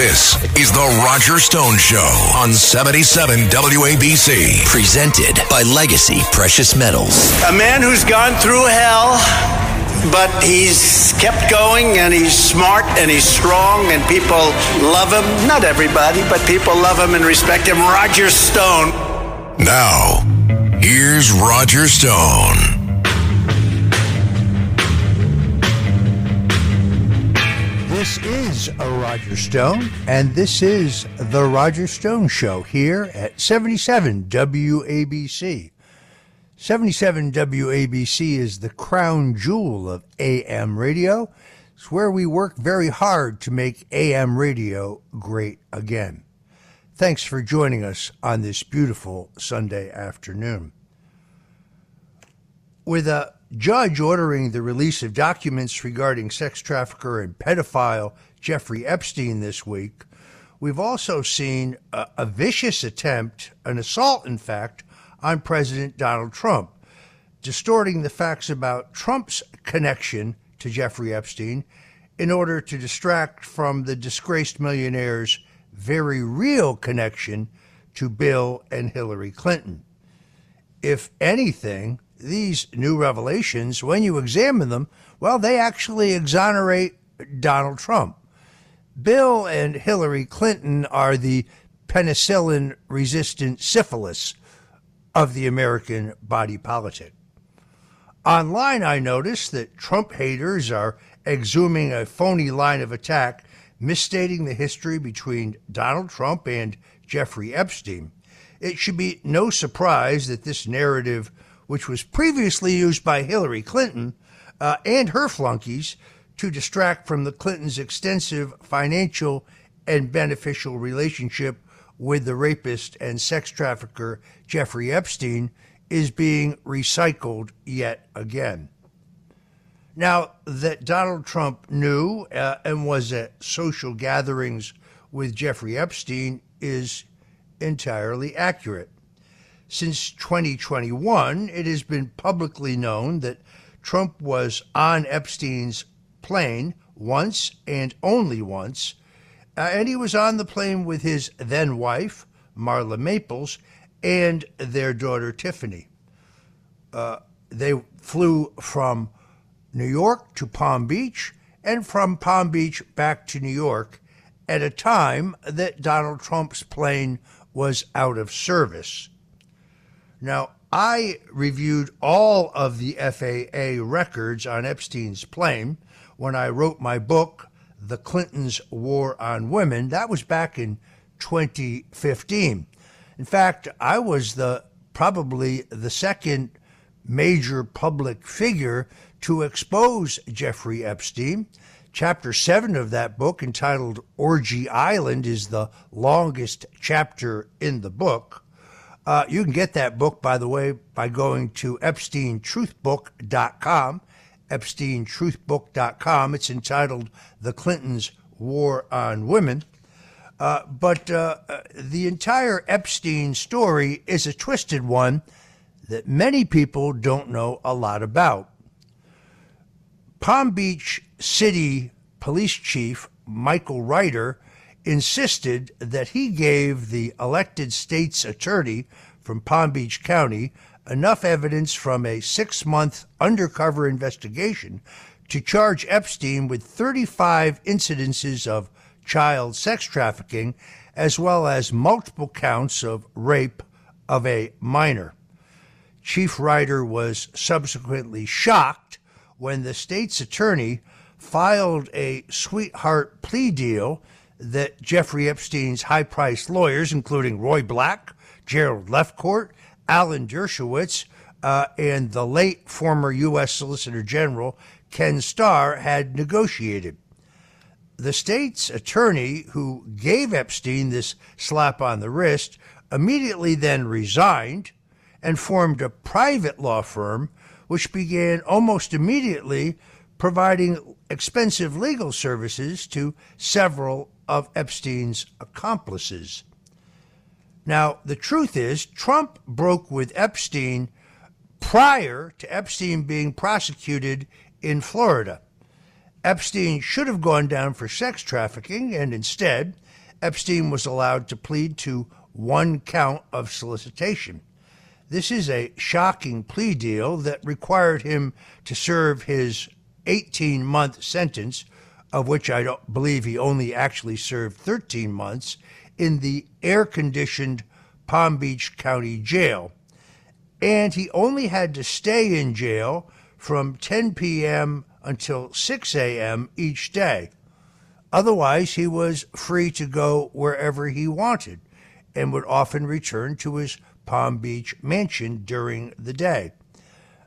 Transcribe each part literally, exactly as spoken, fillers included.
This is The Roger Stone Show on seventy-seven W A B C. Presented by Legacy Precious Metals. A man who's gone through hell, but he's kept going, and he's smart, and he's strong, and people love him. Not everybody, but people love him and respect him. Roger Stone. Now, here's Roger Stone. This is a Roger Stone, and this is The Roger Stone Show here at seventy-seven W A B C. seventy-seven W A B C is the crown jewel of A M radio. It's where we work very hard to make A M radio great again. Thanks for joining us on this beautiful Sunday afternoon. With a judge ordering the release of documents regarding sex trafficker and pedophile Jeffrey Epstein this week, we've also seen a, a vicious attempt, an assault in fact, on President Donald Trump, distorting the facts about Trump's connection to Jeffrey Epstein in order to distract from the disgraced millionaire's very real connection to Bill and Hillary Clinton. If anything, these new revelations, when you examine them, well, they actually exonerate Donald Trump. Bill and Hillary Clinton are the penicillin-resistant syphilis of the American body politic. Online, I noticed that Trump haters are exhuming a phony line of attack, misstating the history between Donald Trump and Jeffrey Epstein. It should be no surprise that this narrative, which was previously used by Hillary Clinton uh, and her flunkies to distract from the Clintons' extensive financial and beneficial relationship with the rapist and sex trafficker Jeffrey Epstein, is being recycled yet again. Now, that Donald Trump knew uh, and was at social gatherings with Jeffrey Epstein is entirely accurate. Since twenty twenty-one, it has been publicly known that Trump was on Epstein's plane once and only once, uh, and he was on the plane with his then-wife, Marla Maples, and their daughter, Tiffany. Uh, they flew from New York to Palm Beach and from Palm Beach back to New York at a time that Donald Trump's plane was out of service. Now, I reviewed all of the F A A records on Epstein's plane when I wrote my book, The Clintons' War on Women. That was back in twenty fifteen. In fact, I was the probably the second major public figure to expose Jeffrey Epstein. Chapter seven of that book, entitled Orgy Island, is the longest chapter in the book. Uh, you can get that book, by the way, by going to Epstein Truth Book dot com, Epstein Truth Book dot com. It's entitled The Clintons' War on Women. Uh, but uh, the entire Epstein story is a twisted one that many people don't know a lot about. Palm Beach City Police Chief Michael Reiter insisted that he gave the elected state's attorney from Palm Beach County enough evidence from a six-month undercover investigation to charge Epstein with thirty-five incidences of child sex trafficking, as well as multiple counts of rape of a minor. Chief Reiter was subsequently shocked when the state's attorney filed a sweetheart plea deal that Jeffrey Epstein's high-priced lawyers, including Roy Black, Gerald Lefcourt, Alan Dershowitz, uh, and the late former U S Solicitor General Ken Starr, had negotiated. The state's attorney, who gave Epstein this slap on the wrist, immediately then resigned and formed a private law firm, which began almost immediately providing expensive legal services to several of Epstein's accomplices. Now, the truth is, Trump broke with Epstein prior to Epstein being prosecuted in Florida. Epstein should have gone down for sex trafficking, and instead, Epstein was allowed to plead to one count of solicitation. This is a shocking plea deal that required him to serve his eighteen-month sentence, of which I don't believe he only actually served thirteen months, in the air-conditioned Palm Beach County Jail. And he only had to stay in jail from ten p m until six a m each day. Otherwise, he was free to go wherever he wanted and would often return to his Palm Beach mansion during the day.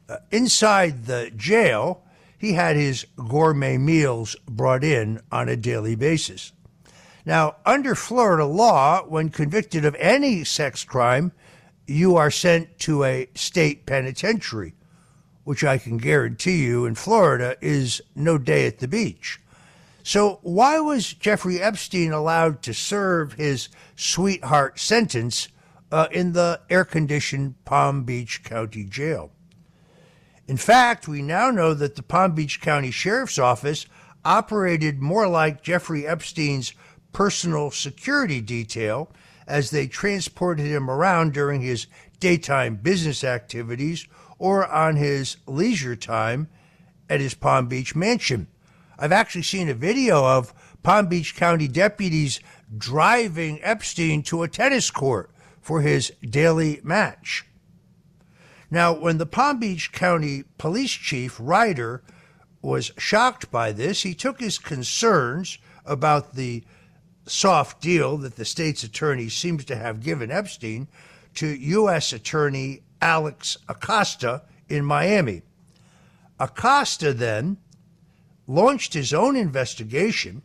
Uh, inside the jail, he had his gourmet meals brought in on a daily basis. Now, under Florida law, when convicted of any sex crime, you are sent to a state penitentiary, which I can guarantee you in Florida is no day at the beach. So why was Jeffrey Epstein allowed to serve his sweetheart sentence uh, in the air-conditioned Palm Beach County Jail? In fact, we now know that the Palm Beach County Sheriff's Office operated more like Jeffrey Epstein's personal security detail as they transported him around during his daytime business activities or on his leisure time at his Palm Beach mansion. I've actually seen a video of Palm Beach County deputies driving Epstein to a tennis court for his daily match. Now, when the Palm Beach County Police Chief Reiter was shocked by this, he took his concerns about the soft deal that the state's attorney seems to have given Epstein to U S Attorney Alex Acosta in Miami. Acosta then launched his own investigation,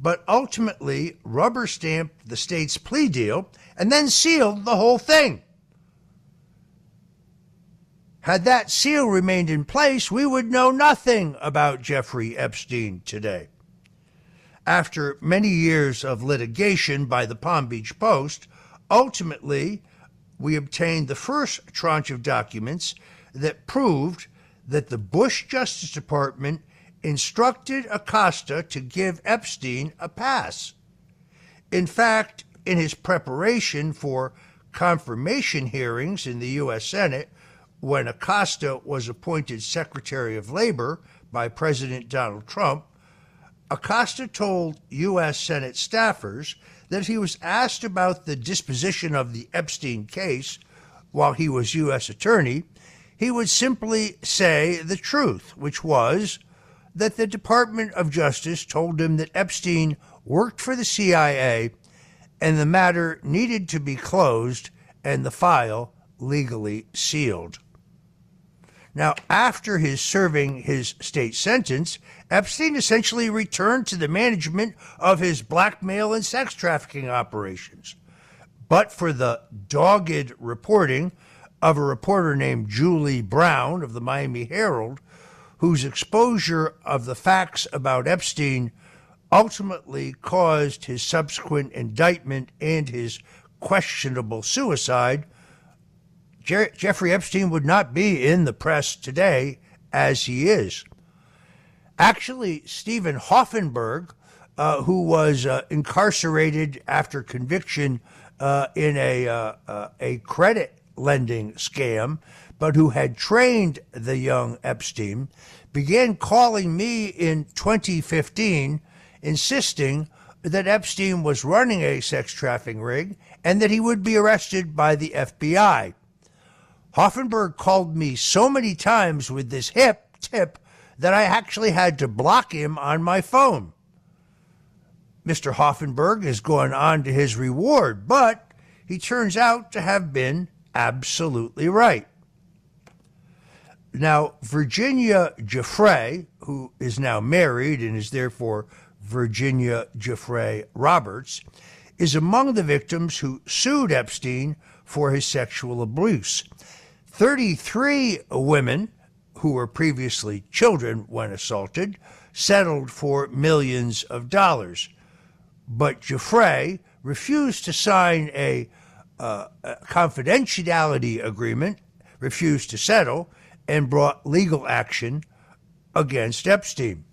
but ultimately rubber-stamped the state's plea deal and then sealed the whole thing. Had that seal remained in place, we would know nothing about Jeffrey Epstein today. After many years of litigation by the Palm Beach Post, ultimately, we obtained the first tranche of documents that proved that the Bush Justice Department instructed Acosta to give Epstein a pass. In fact, in his preparation for confirmation hearings in the U S Senate, when Acosta was appointed Secretary of Labor by President Donald Trump, Acosta told U S Senate staffers that he was asked about the disposition of the Epstein case while he was U S Attorney. He would simply say the truth, which was that the Department of Justice told him that Epstein worked for the C I A and the matter needed to be closed and the file legally sealed. Now, after his serving his state sentence, Epstein essentially returned to the management of his blackmail and sex trafficking operations. But for the dogged reporting of a reporter named Julie Brown of the Miami Herald, whose exposure of the facts about Epstein ultimately caused his subsequent indictment and his questionable suicide, Jeffrey Epstein would not be in the press today as he is. Actually, Stephen Hoffenberg, uh, who was uh, incarcerated after conviction uh, in a, uh, uh, a credit lending scam, but who had trained the young Epstein, began calling me in twenty fifteen, insisting that Epstein was running a sex trafficking ring and that he would be arrested by the F B I. Hoffenberg called me so many times with this hip tip that I actually had to block him on my phone. Mister Hoffenberg has gone on to his reward, but he turns out to have been absolutely right. Now, Virginia Giuffre, who is now married and is therefore Virginia Giuffre Roberts, is among the victims who sued Epstein for his sexual abuse. thirty-three women, who were previously children when assaulted, settled for millions of dollars. But Giuffre refused to sign a, uh, a confidentiality agreement, refused to settle, and brought legal action against Epstein.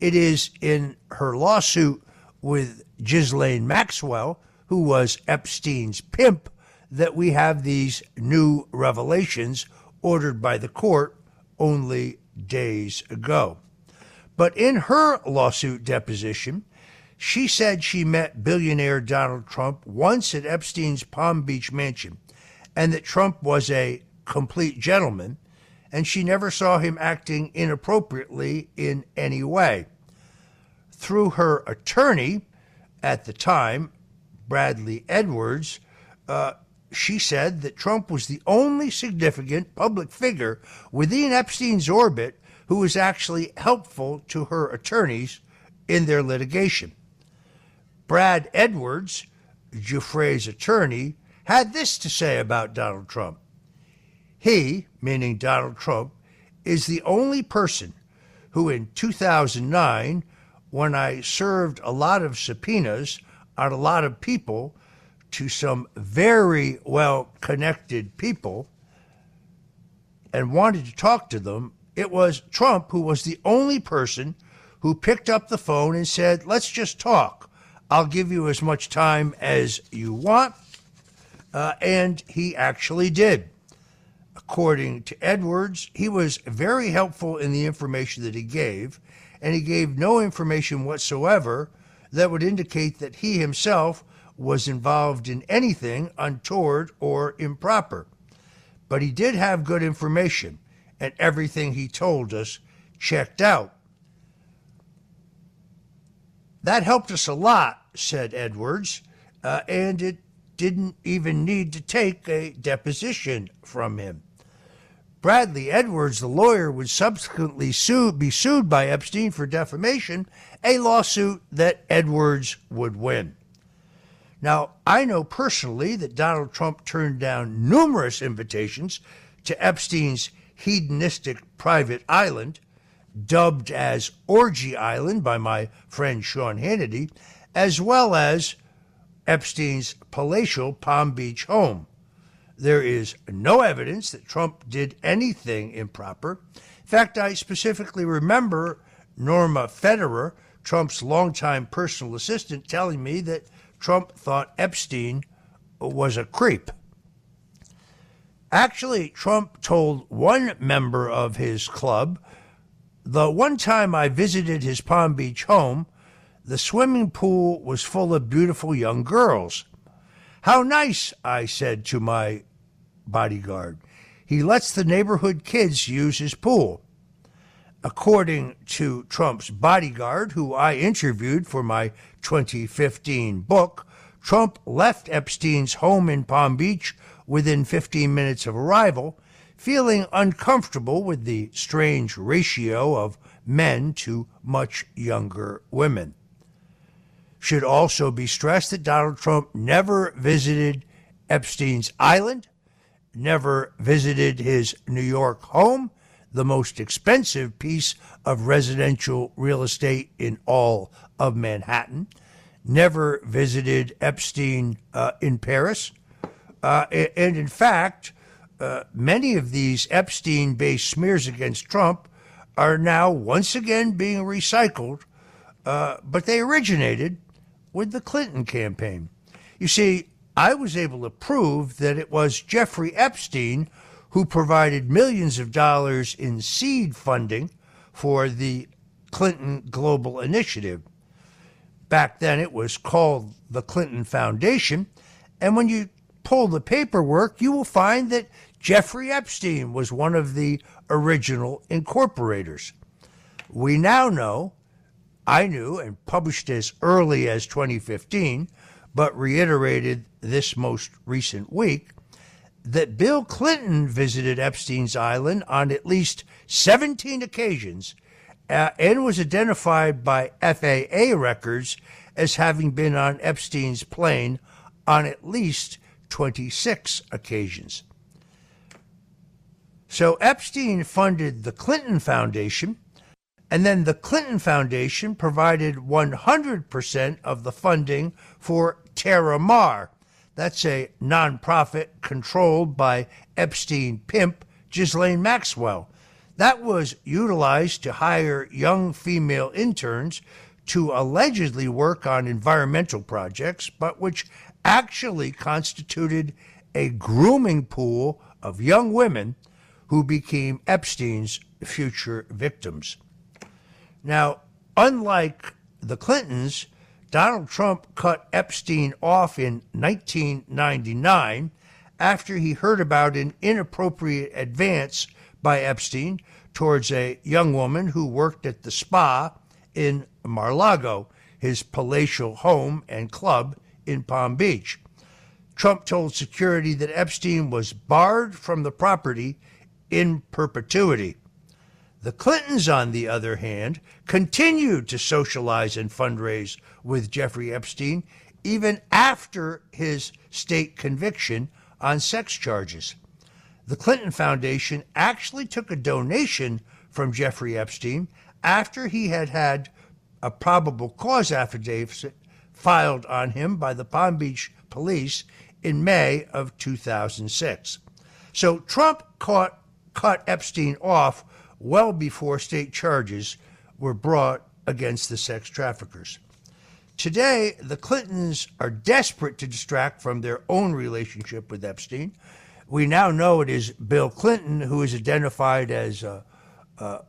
It is in her lawsuit with Ghislaine Maxwell, who was Epstein's pimp, that we have these new revelations ordered by the court only days ago. But in her lawsuit deposition, she said she met billionaire Donald Trump once at Epstein's Palm Beach mansion, and that Trump was a complete gentleman, and she never saw him acting inappropriately in any way. Through her attorney at the time, Bradley Edwards, uh, she said that Trump was the only significant public figure within Epstein's orbit who was actually helpful to her attorneys in their litigation. Brad Edwards, Giuffre's attorney, had this to say about Donald Trump. He, meaning Donald Trump, is the only person who in two thousand nine, when I served a lot of subpoenas on a lot of people to some very well-connected people and wanted to talk to them, it was Trump who was the only person who picked up the phone and said, let's just talk. I'll give you as much time as you want. Uh, and he actually did. According to Edwards, he was very helpful in the information that he gave, and he gave no information whatsoever that would indicate that he himself was involved in anything untoward or improper. But he did have good information, and everything he told us checked out. That helped us a lot, said Edwards, uh, and it didn't even need to take a deposition from him. Bradley Edwards, the lawyer, would subsequently sue, be sued by Epstein for defamation, a lawsuit that Edwards would win. Now, I know personally that Donald Trump turned down numerous invitations to Epstein's hedonistic private island, dubbed as Orgy Island by my friend Sean Hannity, as well as Epstein's palatial Palm Beach home. There is no evidence that Trump did anything improper. In fact, I specifically remember Norma Federer, Trump's longtime personal assistant, telling me that Trump thought Epstein was a creep. Actually, Trump told one member of his club, the one time I visited his Palm Beach home, the swimming pool was full of beautiful young girls. How nice, I said to my bodyguard. He lets the neighborhood kids use his pool. According to Trump's bodyguard, who I interviewed for my twenty fifteen book, Trump left Epstein's home in Palm Beach within fifteen minutes of arrival, feeling uncomfortable with the strange ratio of men to much younger women. Should also be stressed that Donald Trump never visited Epstein's island, never visited his New York home, the most expensive piece of residential real estate in all of Manhattan, never visited Epstein uh, in Paris. Uh, and in fact, uh, many of these Epstein-based smears against Trump are now once again being recycled, uh, but they originated with the Clinton campaign. You see, I was able to prove that it was Jeffrey Epstein who provided millions of dollars in seed funding for the Clinton Global Initiative. Back then it was called the Clinton Foundation, and when you pull the paperwork, you will find that Jeffrey Epstein was one of the original incorporators. We now know, I knew and published as early as twenty fifteen, but reiterated this most recent week, that Bill Clinton visited Epstein's island on at least seventeen occasions uh, and was identified by F A A records as having been on Epstein's plane on at least twenty-six occasions. So Epstein funded the Clinton Foundation, and then the Clinton Foundation provided one hundred percent of the funding for Terra Mar. That's a nonprofit controlled by Epstein pimp Ghislaine Maxwell. That was utilized to hire young female interns to allegedly work on environmental projects, but which actually constituted a grooming pool of young women who became Epstein's future victims. Now, unlike the Clintons, Donald Trump cut Epstein off in nineteen ninety-nine after he heard about an inappropriate advance by Epstein towards a young woman who worked at the spa in Mar-a-Lago, his palatial home and club in Palm Beach. Trump told security that Epstein was barred from the property in perpetuity. The Clintons, on the other hand, continued to socialize and fundraise with Jeffrey Epstein even after his state conviction on sex charges. The Clinton Foundation actually took a donation from Jeffrey Epstein after he had had a probable cause affidavit filed on him by the Palm Beach police in May of two thousand six. So Trump caught, cut Epstein off well before state charges were brought against the sex traffickers. Today, the Clintons are desperate to distract from their own relationship with Epstein. We now know it is Bill Clinton, who is identified as, uh, uh,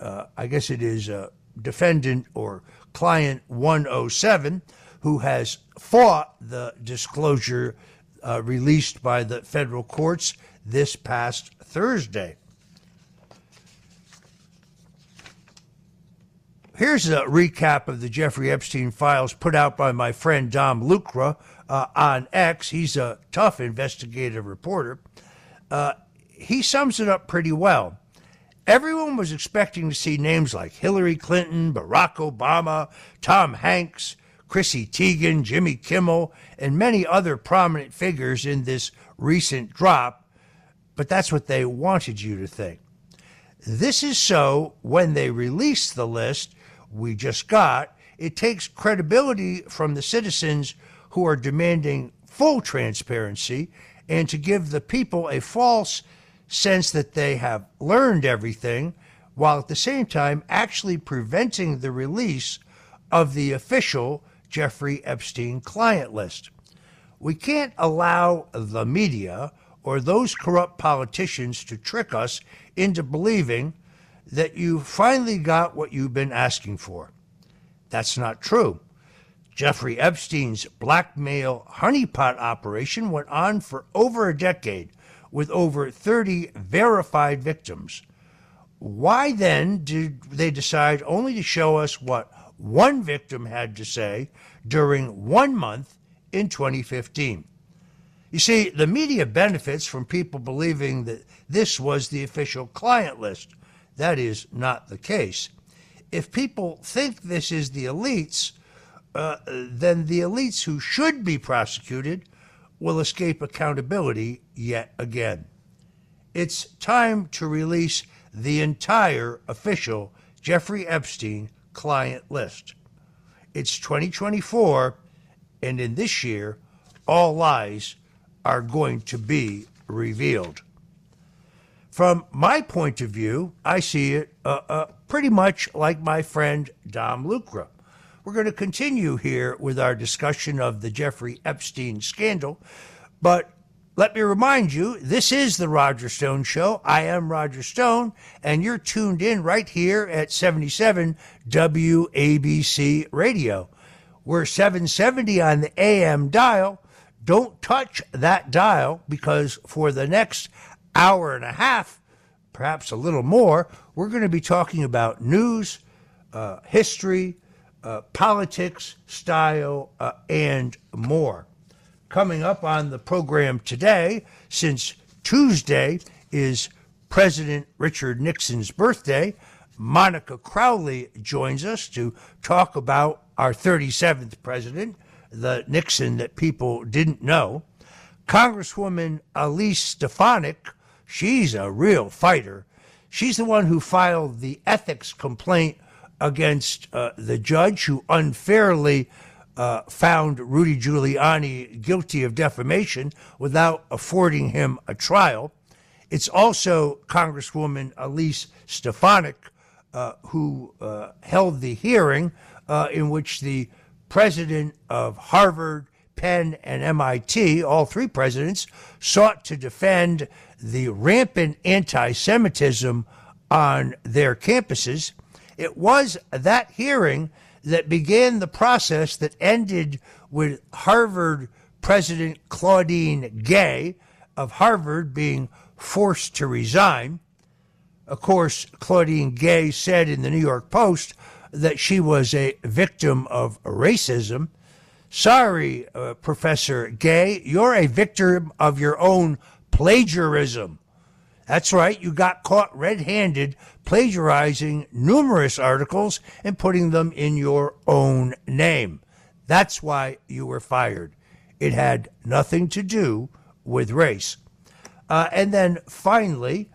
uh, I guess it is uh, defendant or client one oh seven, who has fought the disclosure uh, released by the federal courts this past Thursday. Here's a recap of the Jeffrey Epstein files put out by my friend Dom Lucre uh, on X. He's a tough investigative reporter. Uh, he sums it up pretty well. Everyone was expecting to see names like Hillary Clinton, Barack Obama, Tom Hanks, Chrissy Teigen, Jimmy Kimmel, and many other prominent figures in this recent drop, but that's what they wanted you to think. This is so when they release the list we just got, it takes credibility from the citizens who are demanding full transparency and to give the people a false sense that they have learned everything, while at the same time actually preventing the release of the official Jeffrey Epstein client list. We can't allow the media or those corrupt politicians to trick us into believing that you finally got what you've been asking for. That's not true. Jeffrey Epstein's blackmail honeypot operation went on for over a decade, with over thirty verified victims. Why then did they decide only to show us what one victim had to say during one month in twenty fifteen? You see, the media benefits from people believing that this was the official client list. That is not the case. If people think this is the elites, uh, then the elites who should be prosecuted will escape accountability yet again. It's time to release the entire official Jeffrey Epstein client list. It's twenty twenty-four, and in this year, all lies are going to be revealed. From my point of view, I see it uh, uh, pretty much like my friend Dom Lucre. We're going to continue here with our discussion of the Jeffrey Epstein scandal, but let me remind you, this is the Roger Stone Show. I am Roger Stone, and you're tuned in right here at seventy-seven W A B C Radio. We're seven seventy on the A M dial. Don't touch that dial, because for the next hour and a half, perhaps a little more, we're going to be talking about news, uh, history, Uh, politics, style, uh, and more. Coming up on the program today, since Tuesday is President Richard Nixon's birthday, Monica Crowley joins us to talk about our thirty-seventh president, the Nixon that people didn't know. Congresswoman Elise Stefanik, she's a real fighter. She's the one who filed the ethics complaint against uh, the judge who unfairly uh, found Rudy Giuliani guilty of defamation without affording him a trial. It's also Congresswoman Elise Stefanik uh, who uh, held the hearing uh, in which the president of Harvard, Penn, and M I T, all three presidents, sought to defend the rampant anti-Semitism on their campuses. It was that hearing that began the process that ended with Harvard President Claudine Gay of Harvard being forced to resign. Of course, Claudine Gay said in the New York Post that she was a victim of racism. Sorry, uh, Professor Gay, you're a victim of your own plagiarism. That's right, you got caught red-handed plagiarizing numerous articles and putting them in your own name. That's why you were fired. It had nothing to do with race. Uh, and then finally,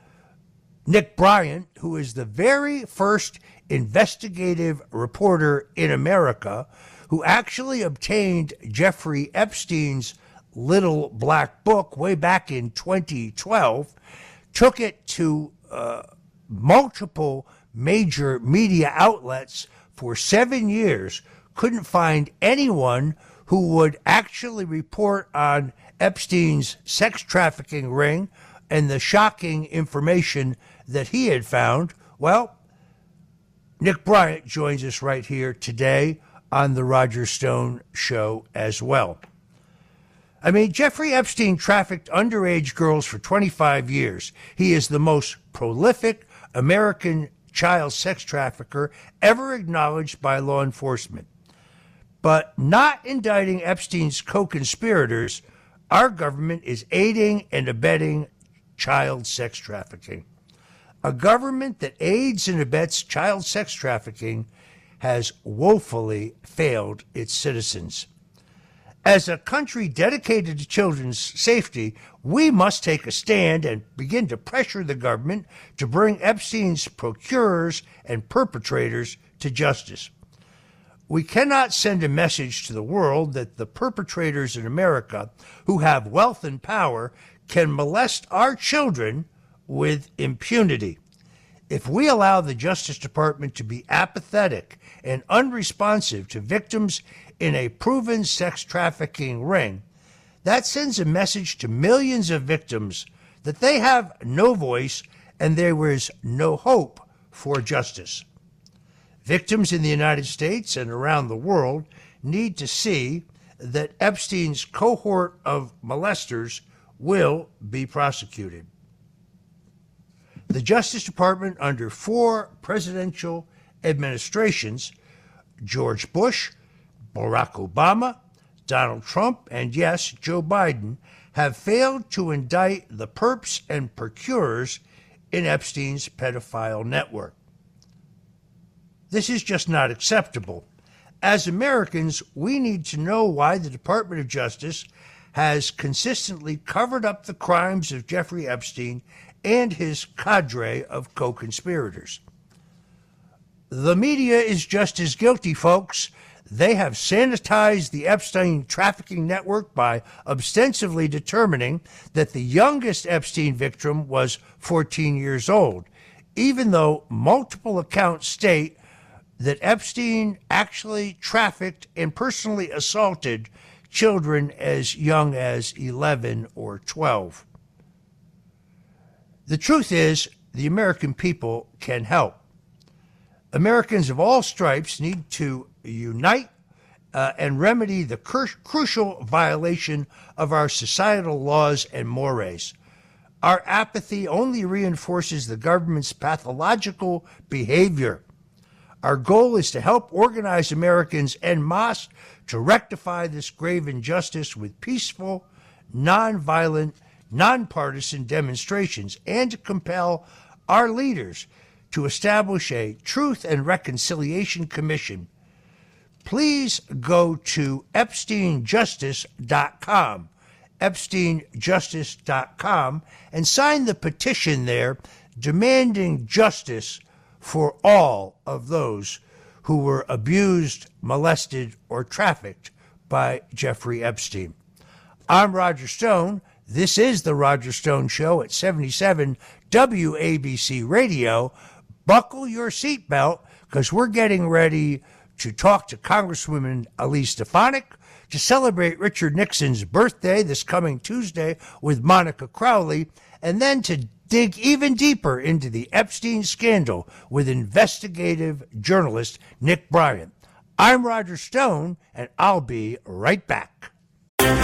Nick Bryant, who is the very first investigative reporter in America who actually obtained Jeffrey Epstein's little black book way back in twenty twelve, took it to uh, multiple major media outlets for seven years, couldn't find anyone who would actually report on Epstein's sex trafficking ring and the shocking information that he had found. Well, Nick Bryant joins us right here today on the Roger Stone Show as well. I mean, Jeffrey Epstein trafficked underage girls for twenty-five years. He is the most prolific American child sex trafficker ever acknowledged by law enforcement. But not indicting Epstein's co-conspirators, our government is aiding and abetting child sex trafficking. A government that aids and abets child sex trafficking has woefully failed its citizens. As a country dedicated to children's safety, we must take a stand and begin to pressure the government to bring Epstein's procurers and perpetrators to justice. We cannot send a message to the world that the perpetrators in America who have wealth and power can molest our children with impunity. If we allow the Justice Department to be apathetic and unresponsive to victims in a proven sex trafficking ring, that sends a message to millions of victims that they have no voice and there is no hope for justice. Victims in the United States and around the world need to see that Epstein's cohort of molesters will be prosecuted. The Justice Department under four presidential administrations, George Bush, Barack Obama, Donald Trump, and yes, Joe Biden, have failed to indict the perps and procurers in Epstein's pedophile network. This is just not acceptable. As Americans, we need to know why the Department of Justice has consistently covered up the crimes of Jeffrey Epstein and his cadre of co-conspirators. The media is just as guilty, folks. They have sanitized the Epstein trafficking network by ostensibly determining that the youngest Epstein victim was fourteen years old, even though multiple accounts state that Epstein actually trafficked and personally assaulted children as young as eleven or twelve. The truth is, the American people can help. Americans of all stripes need to unite uh, and remedy the cur- crucial violation of our societal laws and mores. Our apathy only reinforces the government's pathological behavior. Our goal is to help organize Americans en masse to rectify this grave injustice with peaceful, nonviolent, nonpartisan demonstrations and to compel our leaders to establish a Truth and Reconciliation Commission. Please go to Epstein Justice dot com, Epstein Justice dot com, and sign the petition there demanding justice for all of those who were abused, molested, or trafficked by Jeffrey Epstein. I'm Roger Stone. This is the Roger Stone Show at seventy-seven W A B C Radio. Buckle your seatbelt, because we're getting ready to talk to Congresswoman Elise Stefanik, to celebrate Richard Nixon's birthday this coming Tuesday with Monica Crowley, and then to dig even deeper into the Epstein scandal with investigative journalist Nick Bryant. I'm Roger Stone, and I'll be right back.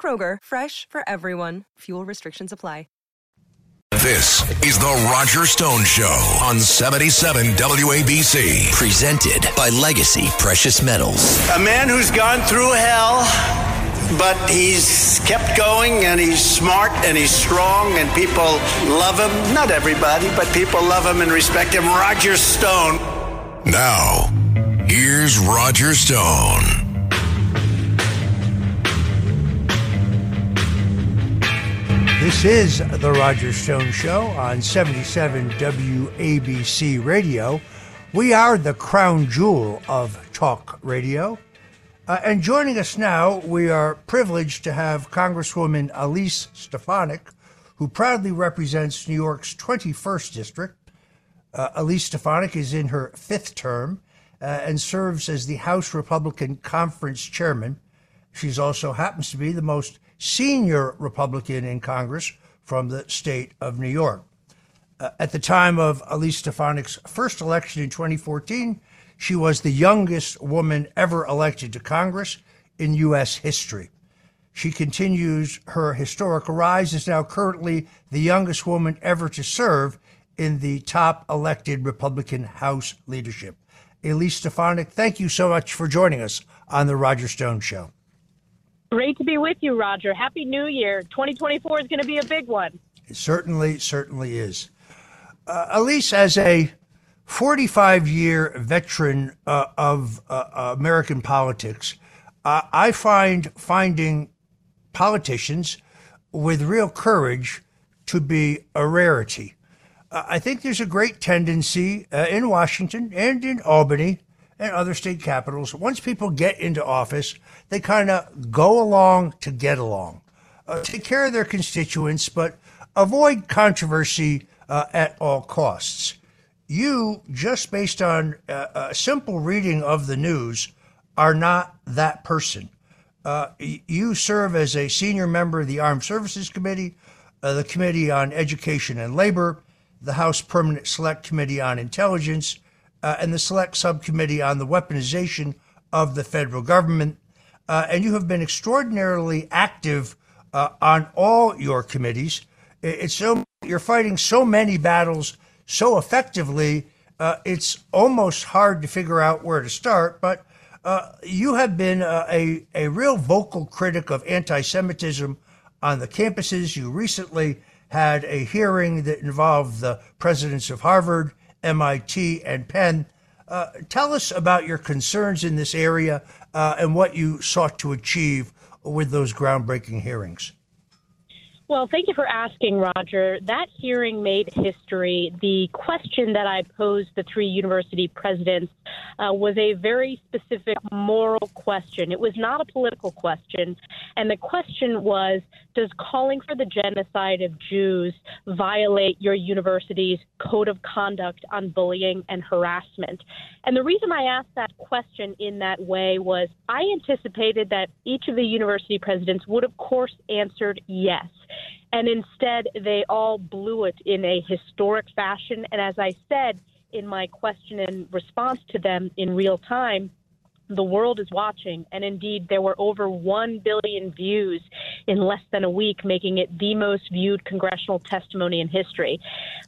Kroger, fresh for everyone. Fuel restrictions apply. This is the Roger Stone Show on seventy-seven W A B C. Presented by Legacy Precious Metals. A man who's gone through hell, but he's kept going, and he's smart, and he's strong, and people love him. Not everybody, but people love him and respect him. Roger Stone. Now, here's Roger Stone. This is the Roger Stone Show on seventy-seven W A B C Radio. We are the crown jewel of talk radio. Uh, and joining us now, we are privileged to have Congresswoman Elise Stefanik, who proudly represents New York's twenty-first District. Uh, Elise Stefanik is in her fifth term uh, and serves as the House Republican Conference Chairman. She's also happens to be the most senior Republican in Congress from the state of New York. Uh, at the time of Elise Stefanik's first election in twenty fourteen, she was the youngest woman ever elected to Congress in U S history. She continues her historic rise, is now currently the youngest woman ever to serve in the top elected Republican House leadership. Elise Stefanik, thank you so much for joining us on The Roger Stone Show. Great to be with you, Roger. Happy New Year. twenty twenty-four is going to be a big one. It certainly, certainly is. Uh, Elise, as a forty-five-year veteran uh, of uh, American politics, uh, I find finding politicians with real courage to be a rarity. Uh, I think there's a great tendency uh, in Washington and in Albany and other state capitals, once people get into office, they kind of go along to get along, uh, take care of their constituents, but avoid controversy uh, at all costs. You, just based on uh, a simple reading of the news, are not that person. Uh, you serve as a senior member of the Armed Services Committee, uh, the Committee on Education and Labor, the House Permanent Select Committee on Intelligence, Uh, and the Select Subcommittee on the Weaponization of the Federal Government. Uh, and you have been extraordinarily active uh, on all your committees. It's so you're fighting so many battles so effectively, uh, it's almost hard to figure out where to start. But uh, you have been uh, a, a real vocal critic of anti-Semitism on the campuses. You recently had a hearing that involved the presidents of Harvard, M I T, and Penn. Uh, tell us about your concerns in this area uh, and what you sought to achieve with those groundbreaking hearings. Well, thank you for asking, Roger. That hearing made history. The question that I posed the three university presidents uh, was a very specific moral question. It was not a political question. And the question was, does calling for the genocide of Jews violate your university's code of conduct on bullying and harassment? And the reason I asked that question in that way was I anticipated that each of the university presidents would, of course, answered yes. And instead, they all blew it in a historic fashion. And as I said in my question and response to them in real time, the world is watching. And indeed, there were over one billion views in less than a week, making it the most viewed congressional testimony in history.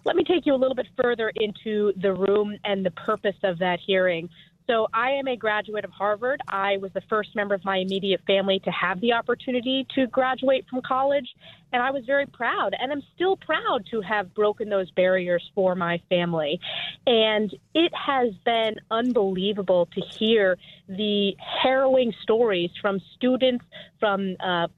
Let me take you a little bit further into the room and the purpose of that hearing. So I am a graduate of Harvard. I was the first member of my immediate family to have the opportunity to graduate from college. And I was very proud, and I'm still proud to have broken those barriers for my family. And it has been unbelievable to hear the harrowing stories from students, from uh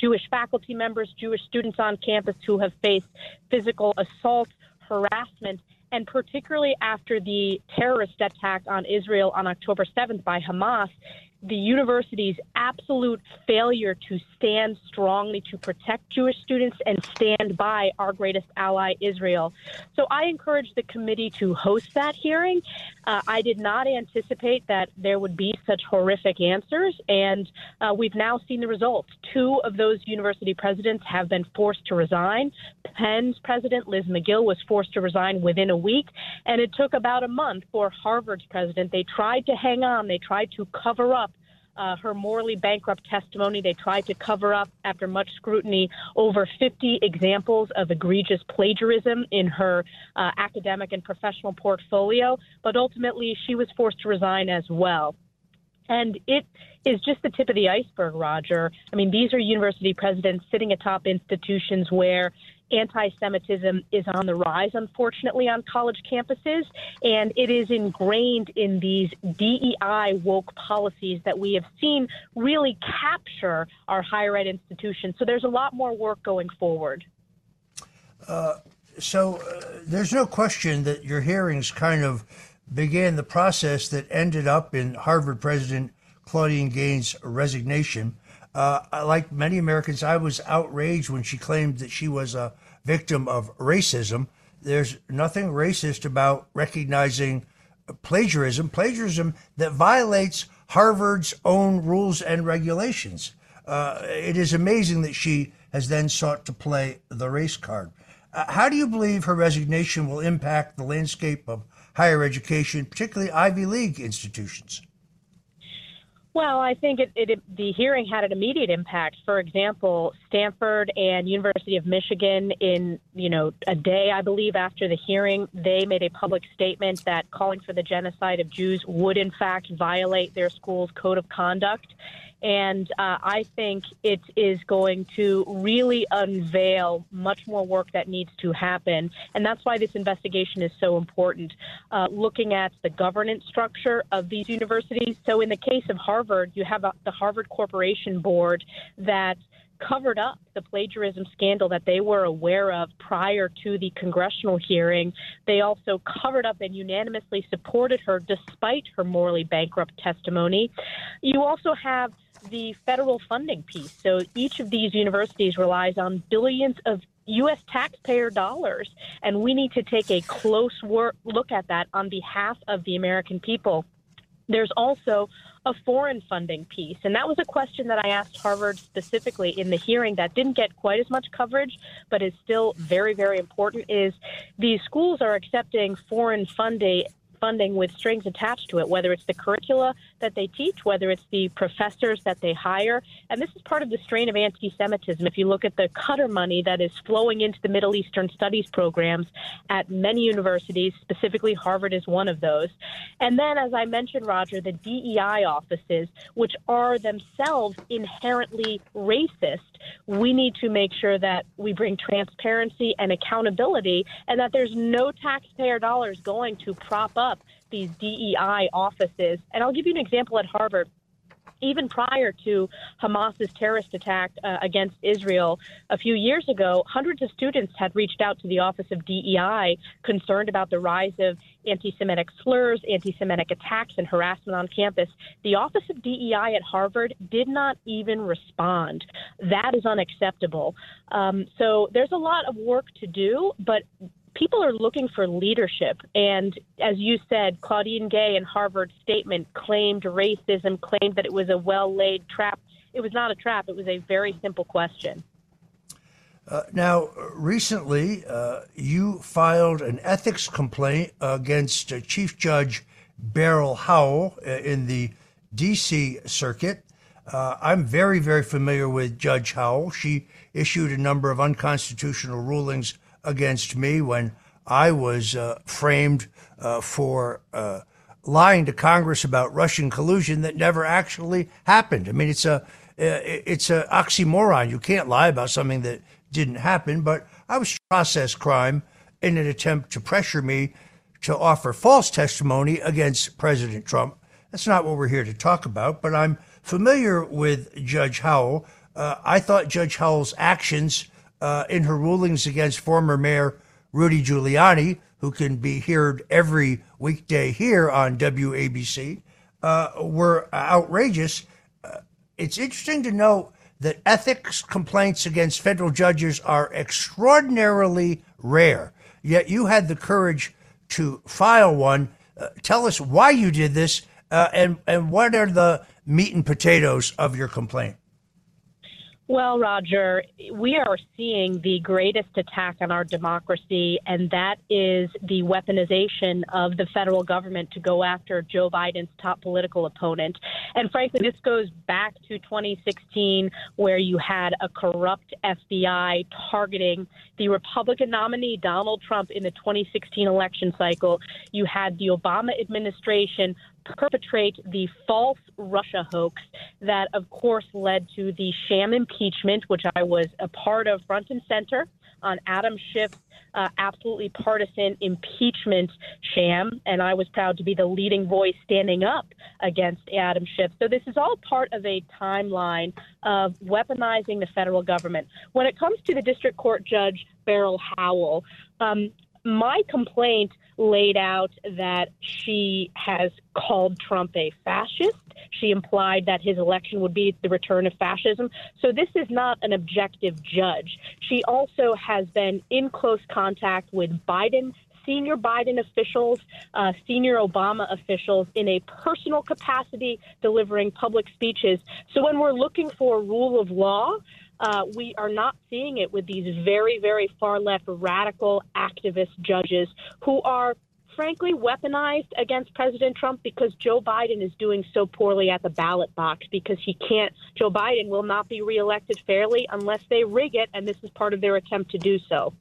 Jewish faculty members, Jewish students on campus who have faced physical assault, harassment, and particularly after the terrorist attack on Israel on October seventh by Hamas, the university's absolute failure to stand strongly to protect Jewish students and stand by our greatest ally, Israel. So I encourage the committee to host that hearing. Uh, I did not anticipate that there would be such horrific answers, and uh, we've now seen the results. Two of those university presidents have been forced to resign. Penn's president, Liz McGill, was forced to resign within a week, and it took about a month for Harvard's president. They tried to hang on. They tried to cover up Uh, her morally bankrupt testimony. They tried to cover up, after much scrutiny, over fifty examples of egregious plagiarism in her uh, academic and professional portfolio. But ultimately, she was forced to resign as well. And it is just the tip of the iceberg, Roger. I mean, these are university presidents sitting atop institutions where anti-Semitism is on the rise, unfortunately, on college campuses, and it is ingrained in these D E I woke policies that we have seen really capture our higher ed institutions. So there's a lot more work going forward. Uh, so uh, there's no question that your hearings kind of began the process that ended up in Harvard President Claudine Gay's resignation. Uh, like many Americans, I was outraged when she claimed that she was a victim of racism. There's nothing racist about recognizing plagiarism, plagiarism that violates Harvard's own rules and regulations. Uh, it is amazing that she has then sought to play the race card. Uh, how do you believe her resignation will impact the landscape of higher education, particularly Ivy League institutions? Well, I think it, it, it, the hearing had an immediate impact. For example, Stanford and University of Michigan, in you know a day, I believe, after the hearing, they made a public statement that calling for the genocide of Jews would, in fact, violate their school's code of conduct. And uh, I think it is going to really unveil much more work that needs to happen. And that's why this investigation is so important, uh, looking at the governance structure of these universities. So in the case of Harvard, you have the Harvard Corporation Board that covered up the plagiarism scandal that they were aware of prior to the congressional hearing. They also covered up and unanimously supported her despite her morally bankrupt testimony. You also have the federal funding piece. So each of these universities relies on billions of U S taxpayer dollars, and we need to take a close work look at that on behalf of the American people. There's also a foreign funding piece. And that was a question that I asked Harvard specifically in the hearing that didn't get quite as much coverage, but is still very, very important, is these schools are accepting foreign funding funding with strings attached to it, whether it's the curricula that they teach, whether it's the professors that they hire. And this is part of the strain of anti-Semitism. If you look at the Qatar money that is flowing into the Middle Eastern studies programs at many universities, specifically Harvard is one of those. And then, as I mentioned, Roger, the D E I offices, which are themselves inherently racist, we need to make sure that we bring transparency and accountability and that there's no taxpayer dollars going to prop up these D E I offices. And I'll give you an example at Harvard. Even prior to Hamas's terrorist attack uh, against Israel a few years ago, hundreds of students had reached out to the Office of D E I concerned about the rise of anti-Semitic slurs, anti-Semitic attacks, and harassment on campus. The Office of D E I at Harvard did not even respond. That is unacceptable. Um, so there's a lot of work to do, but people are looking for leadership. And as you said, Claudine Gay in Harvard's statement claimed racism, claimed that it was a well-laid trap. It was not a trap. It was a very simple question. Uh, now, recently, uh, you filed an ethics complaint against uh, Chief Judge Beryl Howell in the D C Circuit. Uh, I'm very, very familiar with Judge Howell. She issued a number of unconstitutional rulings against me when I was uh, framed uh, for uh, lying to Congress about Russian collusion that never actually happened. I mean, it's a it's an oxymoron. You can't lie about something that didn't happen, but I was processed crime in an attempt to pressure me to offer false testimony against President Trump. That's not what we're here to talk about, but I'm familiar with Judge Howell. Uh, I thought Judge Howell's actions uh, in her rulings against former Mayor Rudy Giuliani, who can be heard every weekday here on W A B C, uh, were outrageous. Uh, it's interesting to note that ethics complaints against federal judges are extraordinarily rare, yet you had the courage to file one. Uh, tell us why you did this uh, and, and what are the meat and potatoes of your complaint? Well, Roger, we are seeing the greatest attack on our democracy, and that is the weaponization of the federal government to go after Joe Biden's top political opponent. And frankly, this goes back to twenty sixteen, where you had a corrupt F B I targeting the Republican nominee, Donald Trump, in the twenty sixteen election cycle. You had the Obama administration perpetrate the false Russia hoax that, of course, led to the sham impeachment, which I was a part of front and center on Adam Schiff's uh, absolutely partisan impeachment sham. And I was proud to be the leading voice standing up against Adam Schiff. So this is all part of a timeline of weaponizing the federal government. When it comes to the district court judge, Beryl Howell, um, my complaint laid out that she has called Trump a fascist. She implied that his election would be the return of fascism. So this is not an objective judge. She also has been in close contact with Biden, senior Biden officials, uh, senior Obama officials in a personal capacity, delivering public speeches. So when we're looking for rule of law, Uh, we are not seeing it with these very, very far-left radical activist judges who are, frankly, weaponized against President Trump because Joe Biden is doing so poorly at the ballot box, because he can't. Joe Biden will not be reelected fairly unless they rig it, and this is part of their attempt to do so.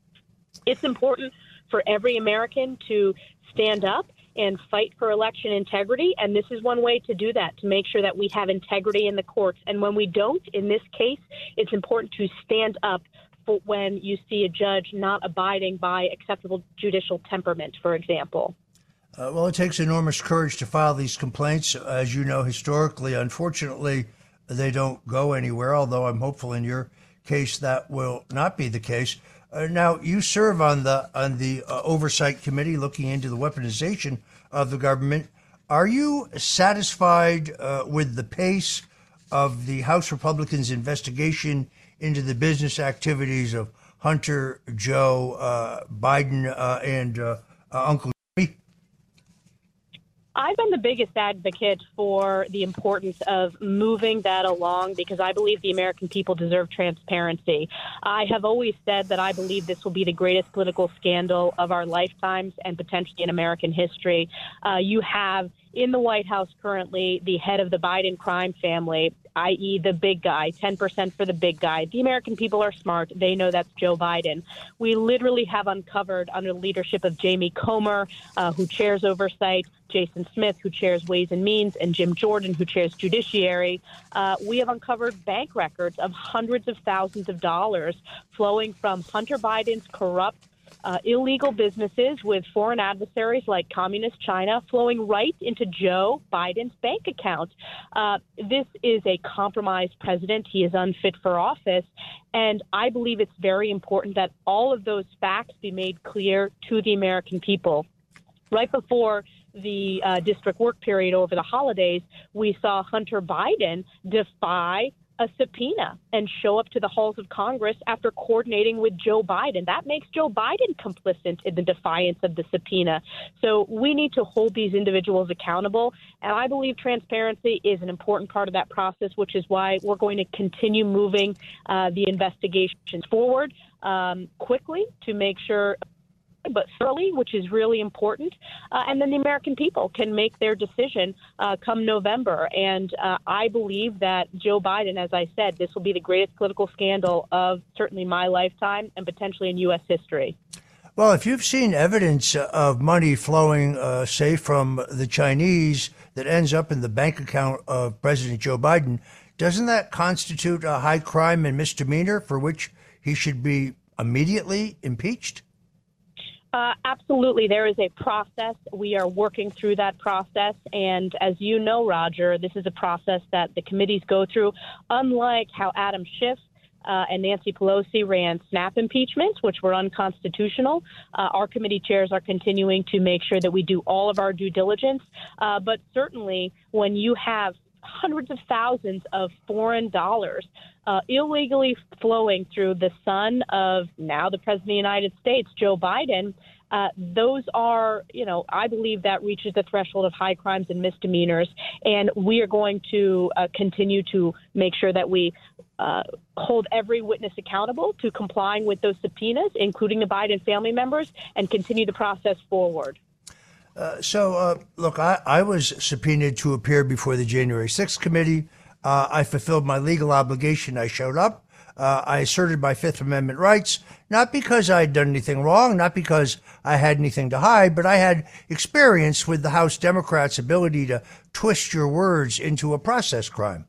It's important for every American to stand up and fight for election integrity. And this is one way to do that, to make sure that we have integrity in the courts. And when we don't, in this case, it's important to stand up for when you see a judge not abiding by acceptable judicial temperament, for example. Uh, well, it takes enormous courage to file these complaints. As you know, historically, unfortunately, they don't go anywhere, although I'm hopeful in your case that will not be the case. Uh, now, you serve on the on the uh, Oversight Committee looking into the weaponization of the government. Are you satisfied uh, with the pace of the House Republicans' investigation into the business activities of Hunter, Joe, uh, Biden, uh, and uh, uh, Uncle Jimmy? I've been the biggest advocate for the importance of moving that along because I believe the American people deserve transparency. I have always said that I believe this will be the greatest political scandal of our lifetimes and potentially in American history. Uh, you have in the White House currently the head of the Biden crime family, that is the big guy, ten percent for the big guy. The American people are smart. They know that's Joe Biden. We literally have uncovered, under the leadership of Jamie Comer, uh, who chairs oversight, Jason Smith, who chairs Ways and Means, and Jim Jordan, who chairs Judiciary, uh, we have uncovered bank records of hundreds of thousands of dollars flowing from Hunter Biden's corrupt Uh, illegal businesses with foreign adversaries like Communist China, flowing right into Joe Biden's bank account. Uh, this is a compromised president. He is unfit for office. And I believe it's very important that all of those facts be made clear to the American people. Right before the uh, district work period over the holidays, we saw Hunter Biden defy a subpoena and show up to the halls of Congress after coordinating with Joe Biden. That makes Joe Biden complicit in the defiance of the subpoena. So we need to hold these individuals accountable. And I believe transparency is an important part of that process, which is why we're going to continue moving uh, the investigations forward um, quickly to make sure but thoroughly, which is really important. Uh, and then the American people can make their decision uh, come November. And uh, I believe that Joe Biden, as I said, this will be the greatest political scandal of certainly my lifetime and potentially in U S history. Well, if you've seen evidence of money flowing, uh, say, from the Chinese that ends up in the bank account of President Joe Biden, doesn't that constitute a high crime and misdemeanor for which he should be immediately impeached? Uh, absolutely. There is a process. We are working through that process. And as you know, Roger, this is a process that the committees go through, unlike how Adam Schiff Uh, and Nancy Pelosi ran snap impeachments, which were unconstitutional. Uh, our committee chairs are continuing to make sure that we do all of our due diligence. Uh, but certainly when you have hundreds of thousands of foreign dollars uh, illegally flowing through the son of now the President of the United States, Joe Biden, Uh, those are, you know, I believe that reaches the threshold of high crimes and misdemeanors. And we are going to uh, continue to make sure that we uh, hold every witness accountable to complying with those subpoenas, including the Biden family members, and continue the process forward. Uh, so, uh, look, I, I was subpoenaed to appear before the January sixth committee. Uh, I fulfilled my legal obligation. I showed up. Uh, I asserted my Fifth Amendment rights, not because I had done anything wrong, not because I had anything to hide, but I had experience with the House Democrats' ability to twist your words into a process crime.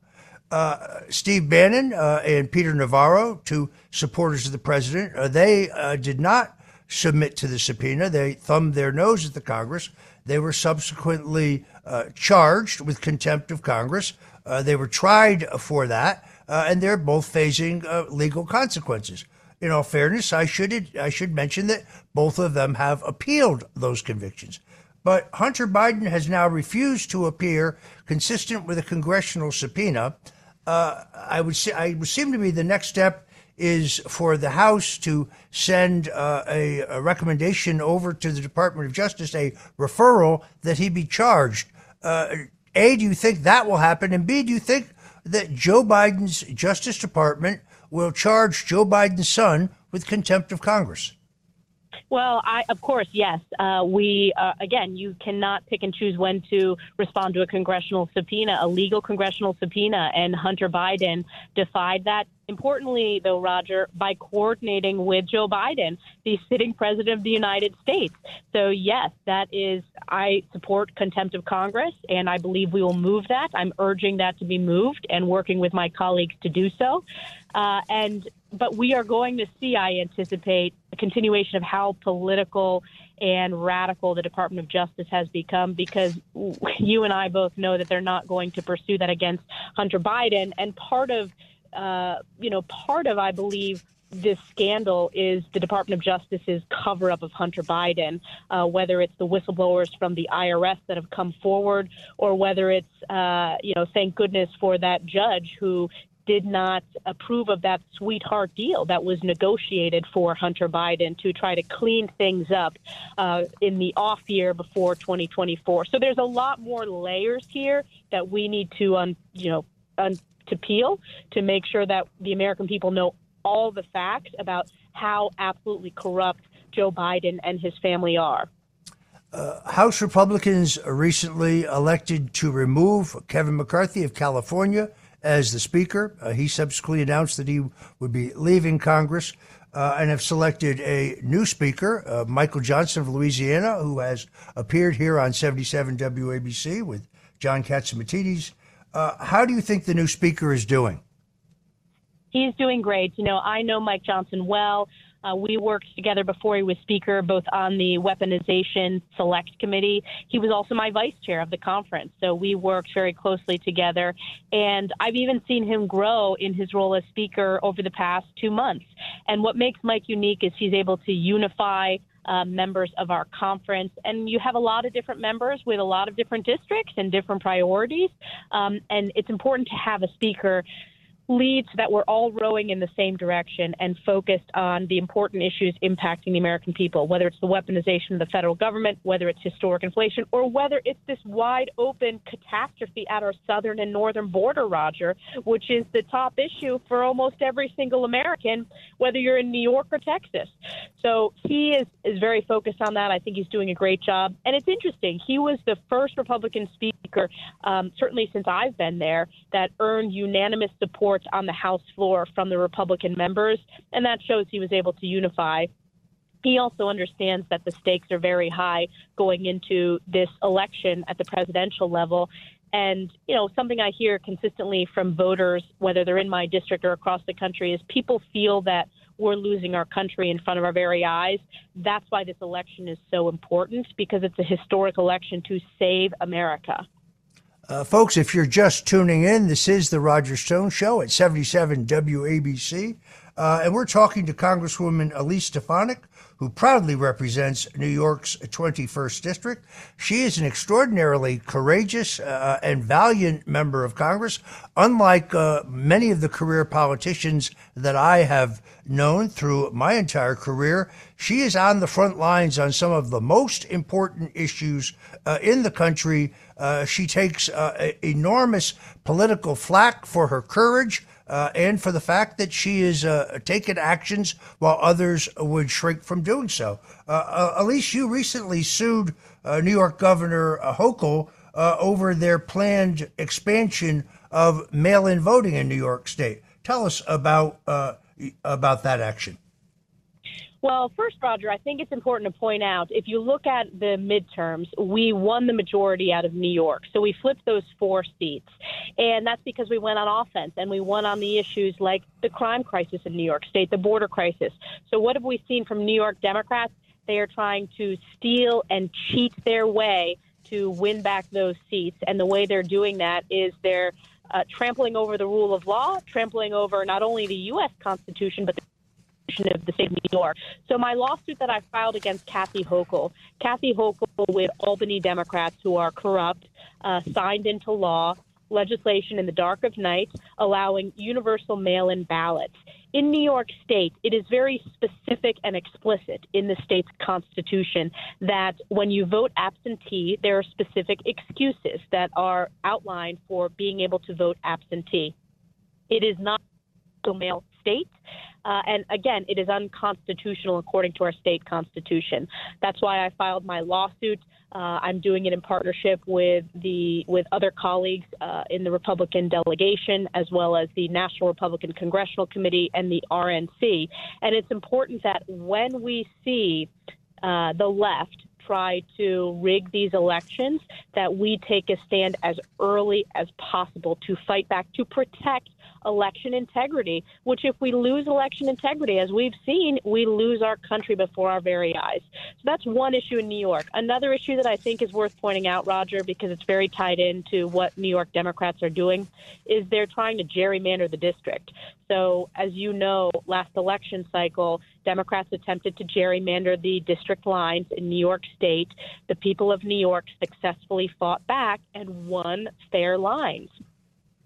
Uh, Steve Bannon uh, and Peter Navarro, two supporters of the president, uh, they uh, did not submit to the subpoena. They thumbed their nose at the Congress. They were subsequently uh, charged with contempt of Congress. Uh, they were tried for that. Uh, and they're both facing uh, legal consequences. In all fairness, I should I should mention that both of them have appealed those convictions. But Hunter Biden has now refused to appear, consistent with a congressional subpoena. Uh, I would say I would seem to be the next step is for the House to send uh, a, a recommendation over to the Department of Justice, a referral that he be charged. Uh, a, do you think that will happen? And B, do you think that Joe Biden's Justice Department will charge Joe Biden's son with contempt of Congress? Well, I, of course, yes. Uh, we, uh, again, you cannot pick and choose when to respond to a congressional subpoena, a legal congressional subpoena, and Hunter Biden defied that. Importantly, though, Roger, by coordinating with Joe Biden, the sitting president of the United States. So, yes, that is, I support contempt of Congress, and I believe we will move that. I'm urging that to be moved and working with my colleagues to do so. Uh, and but we are going to see, I anticipate, a continuation of how political and radical the Department of Justice has become, because you and I both know that they're not going to pursue that against Hunter Biden. And part of Uh, you know, part of, I believe, this scandal is the Department of Justice's cover up of Hunter Biden, uh, whether it's the whistleblowers from the I R S that have come forward, or whether it's, uh, you know, thank goodness for that judge who did not approve of that sweetheart deal that was negotiated for Hunter Biden to try to clean things up uh, in the off year before twenty twenty-four. So there's a lot more layers here that we need to, um, you know, un- to peel to make sure that the American people know all the facts about how absolutely corrupt Joe Biden and his family are. Uh, House Republicans recently elected to remove Kevin McCarthy of California as the speaker. Uh, he subsequently announced that he would be leaving Congress uh, and have selected a new speaker, uh, Michael Johnson of Louisiana, who has appeared here on seventy-seven W A B C with John Katsimatidis. Uh, how do you think the new speaker is doing? He's doing great. You know, I know Mike Johnson well. Uh, we worked together before he was speaker, both on the Weaponization Select Committee. He was also my vice chair of the conference, so we worked very closely together. And I've even seen him grow in his role as speaker over the past two months. And what makes Mike unique is he's able to unify Uh, members of our conference. And you have a lot of different members with a lot of different districts and different priorities. Um, and it's important to have a speaker leads that we're all rowing in the same direction and focused on the important issues impacting the American people, whether it's the weaponization of the federal government, whether it's historic inflation, or whether it's this wide open catastrophe at our southern and northern border, Roger, which is the top issue for almost every single American, whether you're in New York or Texas. So he is, is very focused on that. I think he's doing a great job. And it's interesting. He was the first Republican speaker, um, certainly since I've been there, that earned unanimous support on the House floor from the Republican members, and that shows he was able to unify. He also understands that the stakes are very high going into this election at the presidential level. And, you know, something I hear consistently from voters, whether they're in my district or across the country, is people feel that we're losing our country in front of our very eyes. That's why this election is so important, because it's a historic election to save America. Uh, folks, if you're just tuning in, this is the Roger Stone Show at seventy-seven W A B C, uh, and we're talking to Congresswoman Elise Stefanik, who proudly represents New York's twenty-first District. She is an extraordinarily courageous uh, and valiant member of Congress, unlike uh, many of the career politicians that I have known through my entire career. She is on the front lines on some of the most important issues uh, in the country. Uh, she takes uh, enormous political flack for her courage uh, and for the fact that she has uh, taken actions while others would shrink from doing so. Uh, uh, Elise, you recently sued uh, New York Governor uh, Hochul uh, over their planned expansion of mail-in voting in New York State. Tell us about uh, about that action. Well, first, Roger, I think it's important to point out, if you look at the midterms, we won the majority out of New York. So we flipped those four seats. And that's because we went on offense and we won on the issues like the crime crisis in New York State, the border crisis. So what have we seen from New York Democrats? They are trying to steal and cheat their way to win back those seats. And the way they're doing that is they're uh, trampling over the rule of law, trampling over not only the U S Constitution, but the of the state of New York. So my lawsuit that I filed against Kathy Hochul, Kathy Hochul with Albany Democrats who are corrupt, uh, signed into law legislation in the dark of night allowing universal mail-in ballots. In New York State, it is very specific and explicit in the state's constitution that when you vote absentee, there are specific excuses that are outlined for being able to vote absentee. It is not a mail state. Uh, and again, it is unconstitutional according to our state constitution. That's why I filed my lawsuit. Uh, I'm doing it in partnership with the with other colleagues uh, in the Republican delegation, as well as the National Republican Congressional Committee and the R N C. And it's important that when we see uh, the left try to rig these elections, that we take a stand as early as possible to fight back, to protect election integrity, which if we lose election integrity, as we've seen, we lose our country before our very eyes. So that's one issue in New York. Another issue that I think is worth pointing out, Roger, because it's very tied into what New York Democrats are doing, is they're trying to gerrymander the district. So as you know, last election cycle, Democrats attempted to gerrymander the district lines in New York State. The people of New York successfully fought back and won fair lines.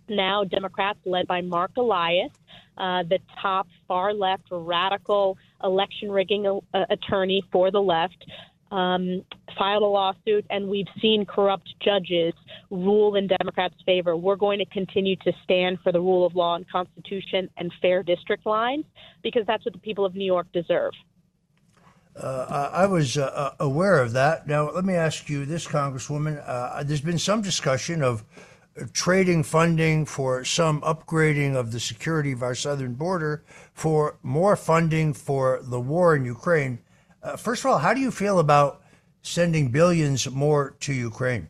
Now, Democrats led by Mark Elias, uh, the top far-left radical election-rigging uh, attorney for the left, um, filed a lawsuit, and we've seen corrupt judges rule in Democrats' favor. We're going to continue to stand for the rule of law and Constitution and fair district lines, because that's what the people of New York deserve. Uh, I was uh, aware of that. Now, let me ask you this, Congresswoman. Uh, there's been some discussion of trading funding for some upgrading of the security of our southern border for more funding for the war in Ukraine. Uh, first of all, how do you feel about sending billions more to Ukraine?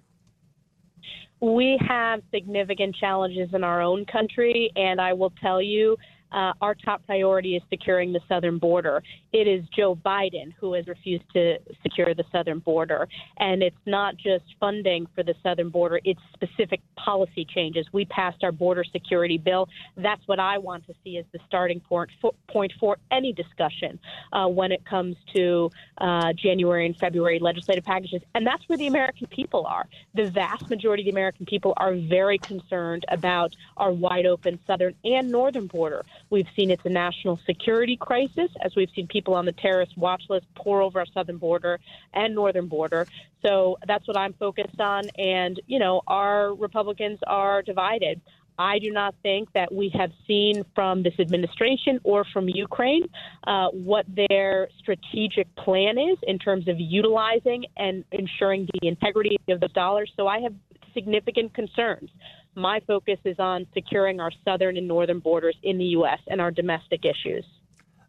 We have significant challenges in our own country, and I will tell you Uh, our top priority is securing the southern border. It is Joe Biden who has refused to secure the southern border. And it's not just funding for the southern border, it's specific policy changes. We passed our border security bill. That's what I want to see as the starting point for, point for any discussion uh, when it comes to uh, January and February legislative packages. And that's where the American people are. The vast majority of the American people are very concerned about our wide open southern and northern border. We've seen it's a national security crisis, as we've seen people on the terrorist watch list pour over our southern border and northern border. So that's what I'm focused on. And, you know, our Republicans are divided. I do not think that we have seen from this administration or from Ukraine uh, what their strategic plan is in terms of utilizing and ensuring the integrity of the dollars. So I have significant concerns. My focus is on securing our southern and northern borders in the U S and our domestic issues.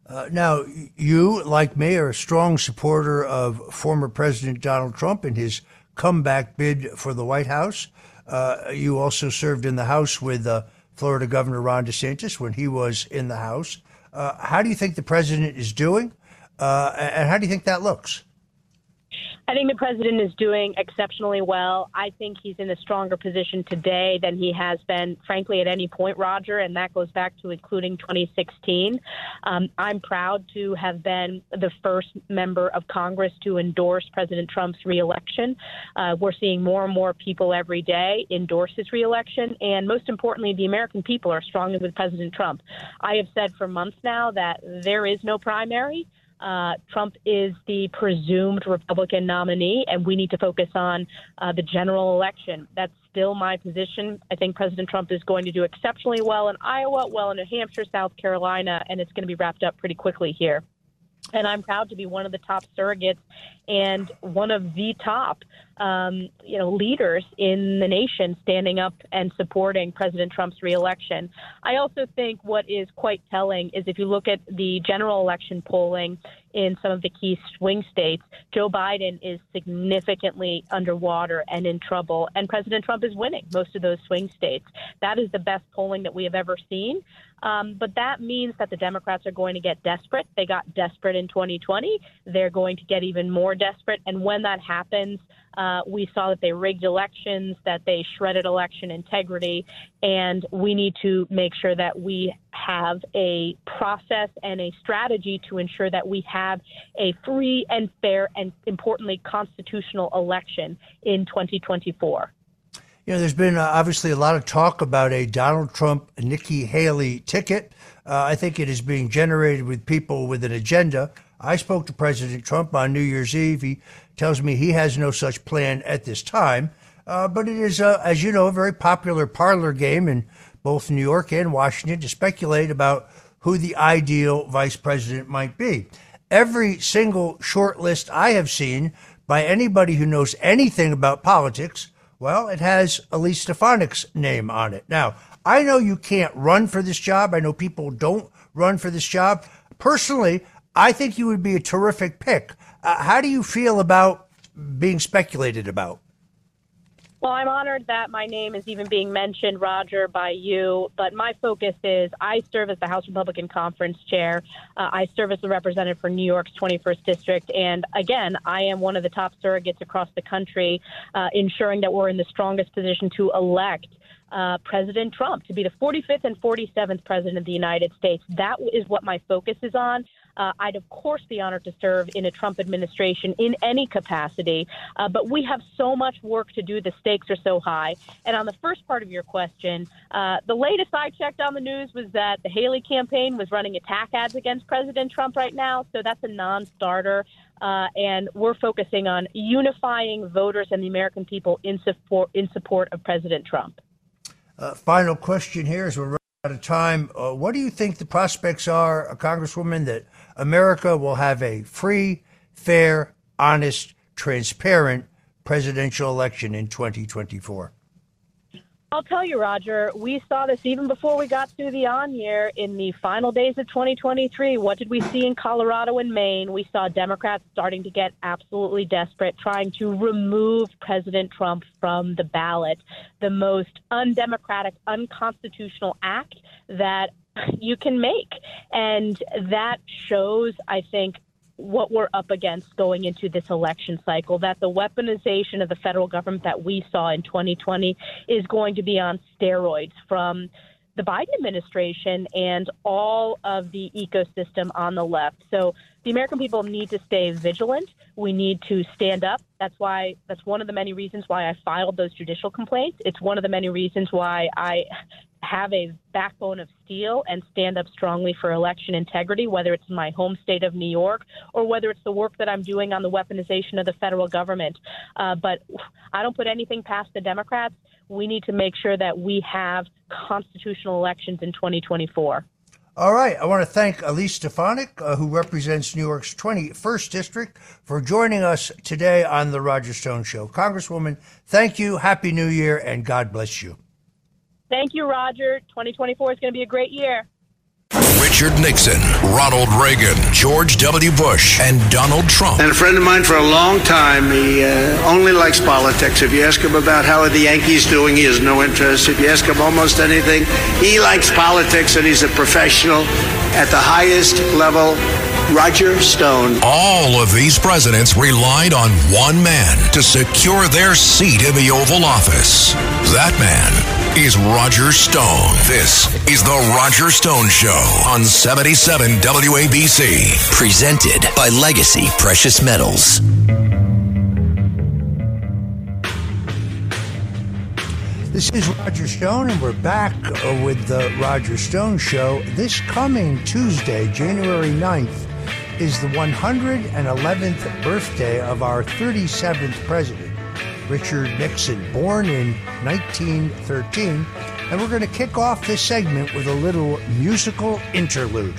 Uh, now, you, like me, are a strong supporter of former President Donald Trump and his comeback bid for the White House. Uh, you also served in the House with uh, Florida Governor Ron DeSantis when he was in the House. Uh, how do you think the president is doing? Uh, and how do you think that looks? I think the president is doing exceptionally well. I think he's in a stronger position today than he has been, frankly, at any point, Roger, and that goes back to including twenty sixteen. Um, I'm proud to have been the first member of Congress to endorse President Trump's reelection. Uh, we're seeing more and more people every day endorse his reelection, and most importantly, the American people are strongly with President Trump. I have said for months now that there is no primary. Uh, Trump is the presumed Republican nominee, and we need to focus on uh, the general election. That's still my position. I think President Trump is going to do exceptionally well in Iowa, well in New Hampshire, South Carolina, and it's going to be wrapped up pretty quickly here. And I'm proud to be one of the top surrogates and one of the top, um, you know, leaders in the nation standing up and supporting President Trump's reelection. I also think what is quite telling is if you look at the general election polling in some of the key swing states, Joe Biden is significantly underwater and in trouble, and President Trump is winning most of those swing states. That is the best polling that we have ever seen. Um, but that means that the Democrats are going to get desperate. They got desperate in twenty twenty. They're going to get even more desperate. And when that happens, uh, we saw that they rigged elections, that they shredded election integrity. And we need to make sure that we have a process and a strategy to ensure that we have a free and fair and, importantly, constitutional election in twenty twenty-four. You know, there's been uh, obviously a lot of talk about a Donald Trump, Nikki Haley ticket. Uh, I think it is being generated with people with an agenda. I spoke to President Trump on New Year's Eve. He tells me he has no such plan at this time. Uh, but it is, uh, as you know, a very popular parlor game in both New York and Washington to speculate about who the ideal vice president might be. Every single short list I have seen by anybody who knows anything about politics, well, it has Elise Stefanik's name on it. Now, I know you can't run for this job. I know people don't run for this job. Personally, I think you would be a terrific pick. Uh, how do you feel about being speculated about? Well, I'm honored that my name is even being mentioned, Roger, by you. But my focus is I serve as the House Republican Conference Chair. Uh, I serve as the representative for New York's twenty-first District. And again, I am one of the top surrogates across the country, uh, ensuring that we're in the strongest position to elect Uh, President Trump to be the forty-fifth and forty-seventh president of the United States. That is what my focus is on. Uh, I'd, of course, be honored to serve in a Trump administration in any capacity. Uh, but we have so much work to do. The stakes are so high. And on the first part of your question, uh, the latest I checked on the news was that the Haley campaign was running attack ads against President Trump right now. So that's a non-starter. Uh, and we're focusing on unifying voters and the American people in support, in support of President Trump. Uh, final question here as we're running out of time. Uh, what do you think the prospects are, uh, Congresswoman, that America will have a free, fair, honest, transparent presidential election in twenty twenty-four? I'll tell you, Roger, we saw this even before we got through the on year in the final days of twenty twenty-three. What did we see in Colorado and Maine? We saw Democrats starting to get absolutely desperate, trying to remove President Trump from the ballot, the most undemocratic, unconstitutional act that you can make. And that shows, I think, what we're up against going into this election cycle, that the weaponization of the federal government that we saw in twenty twenty is going to be on steroids from the Biden administration and all of the ecosystem on the left. So the American people need to stay vigilant. We need to stand up. That's why that's one of the many reasons why I filed those judicial complaints. It's one of the many reasons why I have a backbone of steel and stand up strongly for election integrity, whether it's in my home state of New York or whether it's the work that I'm doing on the weaponization of the federal government. Uh, but I don't put anything past the Democrats. We need to make sure that we have constitutional elections in twenty twenty-four. All right. I want to thank Elise Stefanik, uh, who represents New York's twenty-first District, for joining us today on The Roger Stone Show. Congresswoman, thank you. Happy New Year, and God bless you. Thank you, Roger. twenty twenty-four is going to be a great year. Richard Nixon, Ronald Reagan, George W. Bush, and Donald Trump. And a friend of mine for a long time, he uh, only likes politics. If you ask him about how are the Yankees doing, he has no interest. If you ask him almost anything, he likes politics, and he's a professional at the highest level. Roger Stone. All of these presidents relied on one man to secure their seat in the Oval Office. That man is Roger Stone. This is The Roger Stone Show on seventy-seven W A B C. Presented by Legacy Precious Metals. This is Roger Stone, and we're back with The Roger Stone Show. This coming Tuesday, January ninth, is the one hundred eleventh birthday of our thirty-seventh president, Richard Nixon, born in nineteen thirteen. And we're going to kick off this segment with a little musical interlude.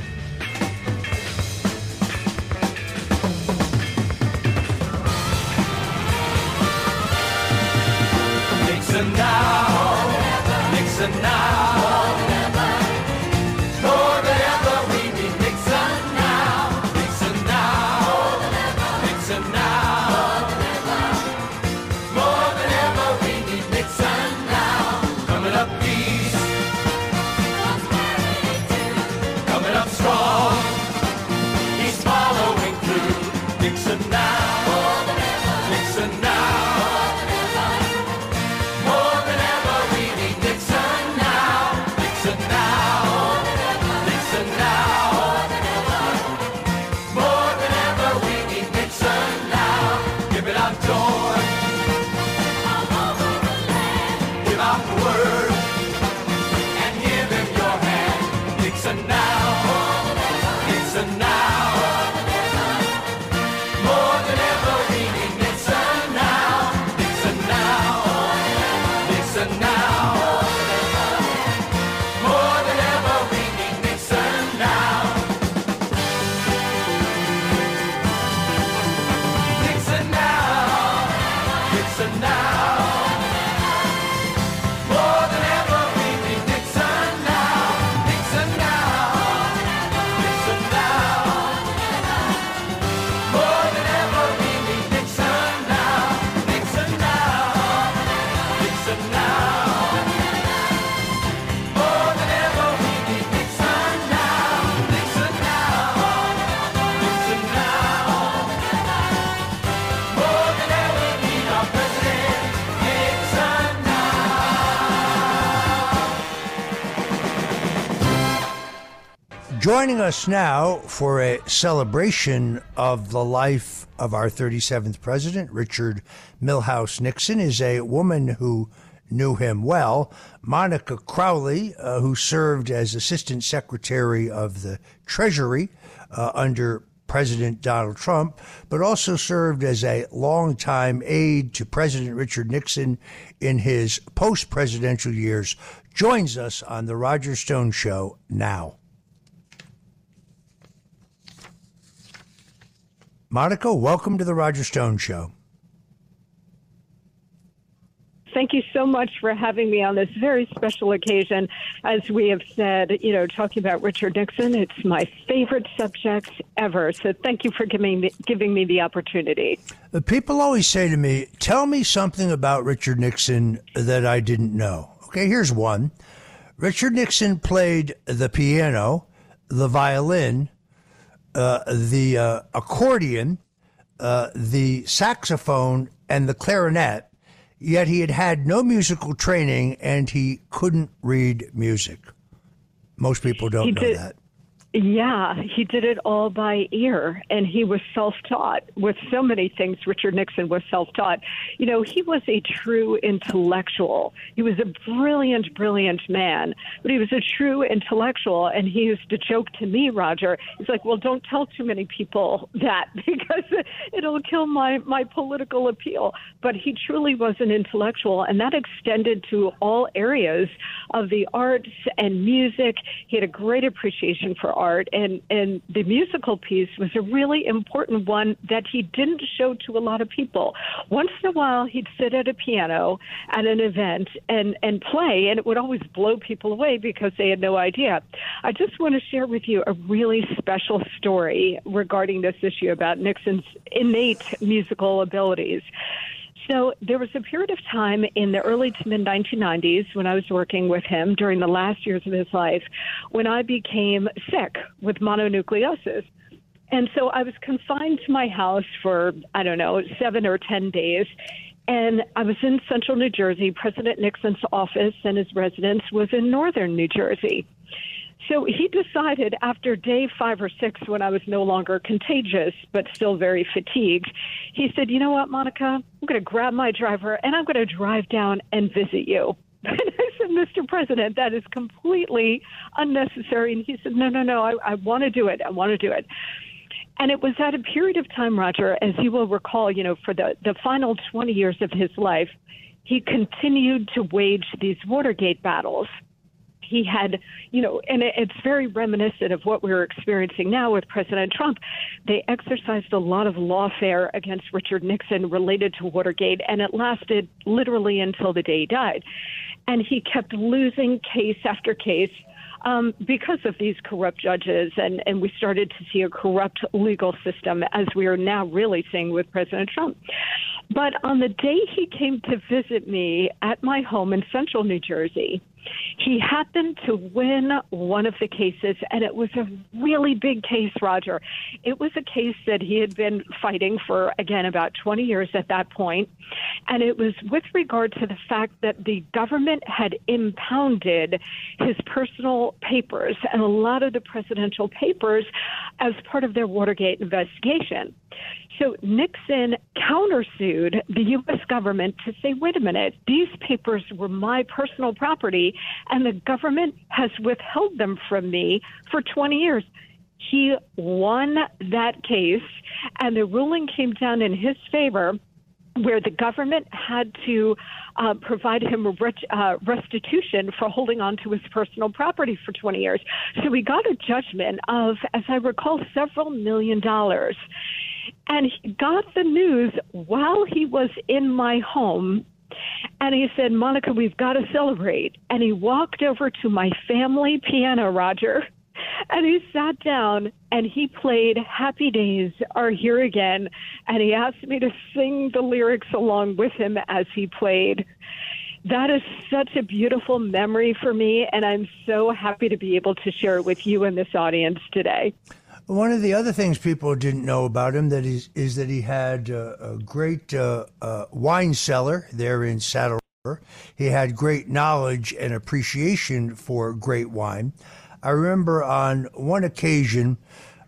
Nixon now, Nixon now. Joining us now for a celebration of the life of our thirty-seventh president, Richard Milhouse Nixon, is a woman who knew him well, Monica Crowley, uh, who served as Assistant Secretary of the Treasury uh, under President Donald Trump, but also served as a longtime aide to President Richard Nixon in his post-presidential years, joins us on The Roger Stone Show now. Monica, welcome to The Roger Stone Show. Thank you so much for having me on this very special occasion. As we have said, you know, talking about Richard Nixon, it's my favorite subject ever. So thank you for giving me, giving me the opportunity. People always say to me, tell me something about Richard Nixon that I didn't know. Okay, here's one. Richard Nixon played the piano, the violin, uh, the uh, accordion, uh, the saxophone, and the clarinet, yet he had had no musical training and he couldn't read music. Most people don't he know did, that. Yeah, he did it all by ear, and he was self-taught. With so many things, Richard Nixon was self-taught. You know, he was a true intellectual. He was a brilliant, brilliant man, but he was a true intellectual, and he used to joke to me, Roger, he's like, well, don't tell too many people that because it'll kill my, my political appeal. But he truly was an intellectual, and that extended to all areas of the arts and music. He had a great appreciation for art. Art and, and the musical piece was a really important one that he didn't show to a lot of people. Once in a while, he'd sit at a piano at an event and, and play, and it would always blow people away because they had no idea. I just want to share with you a really special story regarding this issue about Nixon's innate musical abilities. So there was a period of time in the early to mid nineteen nineties when I was working with him during the last years of his life when I became sick with mononucleosis. And so I was confined to my house for, I don't know, seven or ten days. And I was in central New Jersey. President Nixon's office and his residence was in northern New Jersey. So he decided after day five or six, when I was no longer contagious, but still very fatigued, he said, you know what, Monica, I'm going to grab my driver and I'm going to drive down and visit you. And I said, Mister President, that is completely unnecessary. And he said, no, no, no, I, I want to do it. I want to do it. And it was at a period of time, Roger, as you will recall, you know, for the, the final twenty years of his life, he continued to wage these Watergate battles. He had, you know, and it's very reminiscent of what we're experiencing now with President Trump. They exercised a lot of lawfare against Richard Nixon related to Watergate, and it lasted literally until the day he died. And he kept losing case after case um, because of these corrupt judges, and, and we started to see a corrupt legal system, as we are now really seeing with President Trump. But on the day he came to visit me at my home in central New Jersey, he happened to win one of the cases, and it was a really big case, Roger. It was a case that he had been fighting for, again, about twenty years at that point, and it was with regard to the fact that the government had impounded his personal papers and a lot of the presidential papers as part of their Watergate investigation. So Nixon countersued the U S government to say, wait a minute, these papers were my personal property, and the government has withheld them from me for twenty years. He won that case, and the ruling came down in his favor, where the government had to uh, provide him a rest, uh, restitution for holding on to his personal property for twenty years. So he got a judgment of, as I recall, several million dollars. And he got the news while he was in my home, and he said, Monica, we've got to celebrate. And he walked over to my family piano, Roger, and he sat down and he played Happy Days Are Here Again, and he asked me to sing the lyrics along with him as he played. That is such a beautiful memory for me, and I'm so happy to be able to share it with you and this audience today. One of the other things people didn't know about him that is, is that he had uh, a great uh, uh, wine cellar there in Saddle River. He had great knowledge and appreciation for great wine. I remember on one occasion,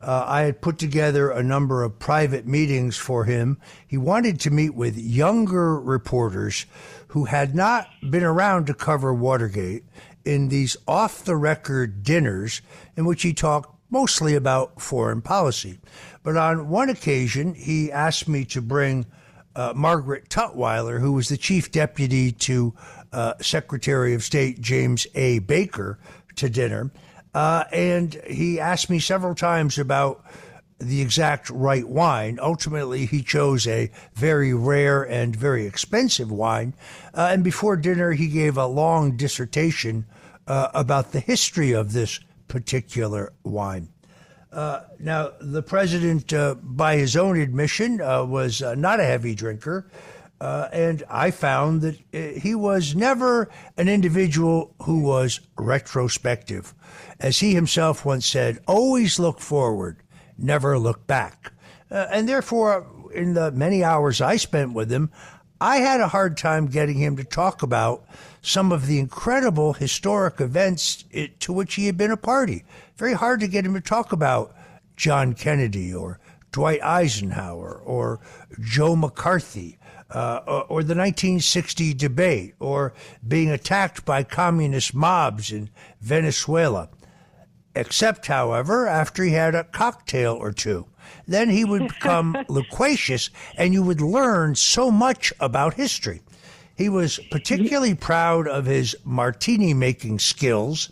uh, I had put together a number of private meetings for him. He wanted to meet with younger reporters who had not been around to cover Watergate in these off-the-record dinners in which he talked mostly about foreign policy. But on one occasion, he asked me to bring uh, Margaret Tutwiler, who was the chief deputy to uh, Secretary of State James A. Baker, to dinner. Uh, and he asked me several times about the exact right wine. Ultimately, he chose a very rare and very expensive wine. Uh, and before dinner, he gave a long dissertation uh, about the history of this particular wine. Uh, now, the president, uh, by his own admission, uh, was uh, not a heavy drinker. Uh, and I found that uh, he was never an individual who was retrospective. As he himself once said, always look forward, never look back. Uh, and therefore, in the many hours I spent with him, I had a hard time getting him to talk about some of the incredible historic events it, to which he had been a party. Very hard to get him to talk about John Kennedy or Dwight Eisenhower or Joe McCarthy. Uh, or, or the nineteen sixty debate, or being attacked by communist mobs in Venezuela. Except, however, after he had a cocktail or two. Then he would become loquacious, and you would learn so much about history. He was particularly proud of his martini-making skills.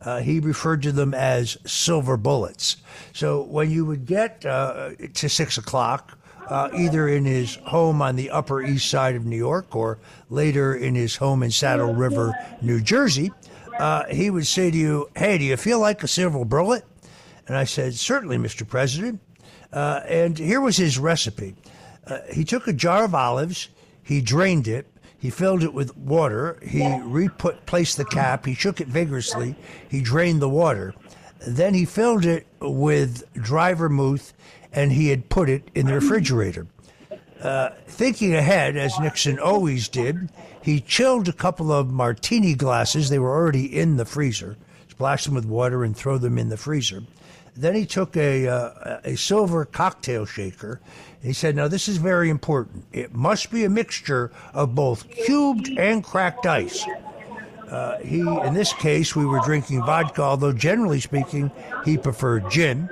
Uh, he referred to them as silver bullets. So when you would get uh, to six o'clock, Uh, either in his home on the Upper East Side of New York or later in his home in Saddle River, New Jersey, uh, he would say to you, hey, do you feel like a silver bullet? And I said, certainly, Mister President. Uh, and here was his recipe. Uh, he took a jar of olives, he drained it, he filled it with water, he replaced the cap, he shook it vigorously, he drained the water. Then he filled it with dry vermouth, and he had put it in the refrigerator. Uh, thinking ahead, as Nixon always did, he chilled a couple of martini glasses. They were already in the freezer. Splash them with water and throw them in the freezer. Then he took a, uh, a silver cocktail shaker. And he said, now this is very important. It must be a mixture of both cubed and cracked ice. Uh, he, in this case, we were drinking vodka, although generally speaking, he preferred gin.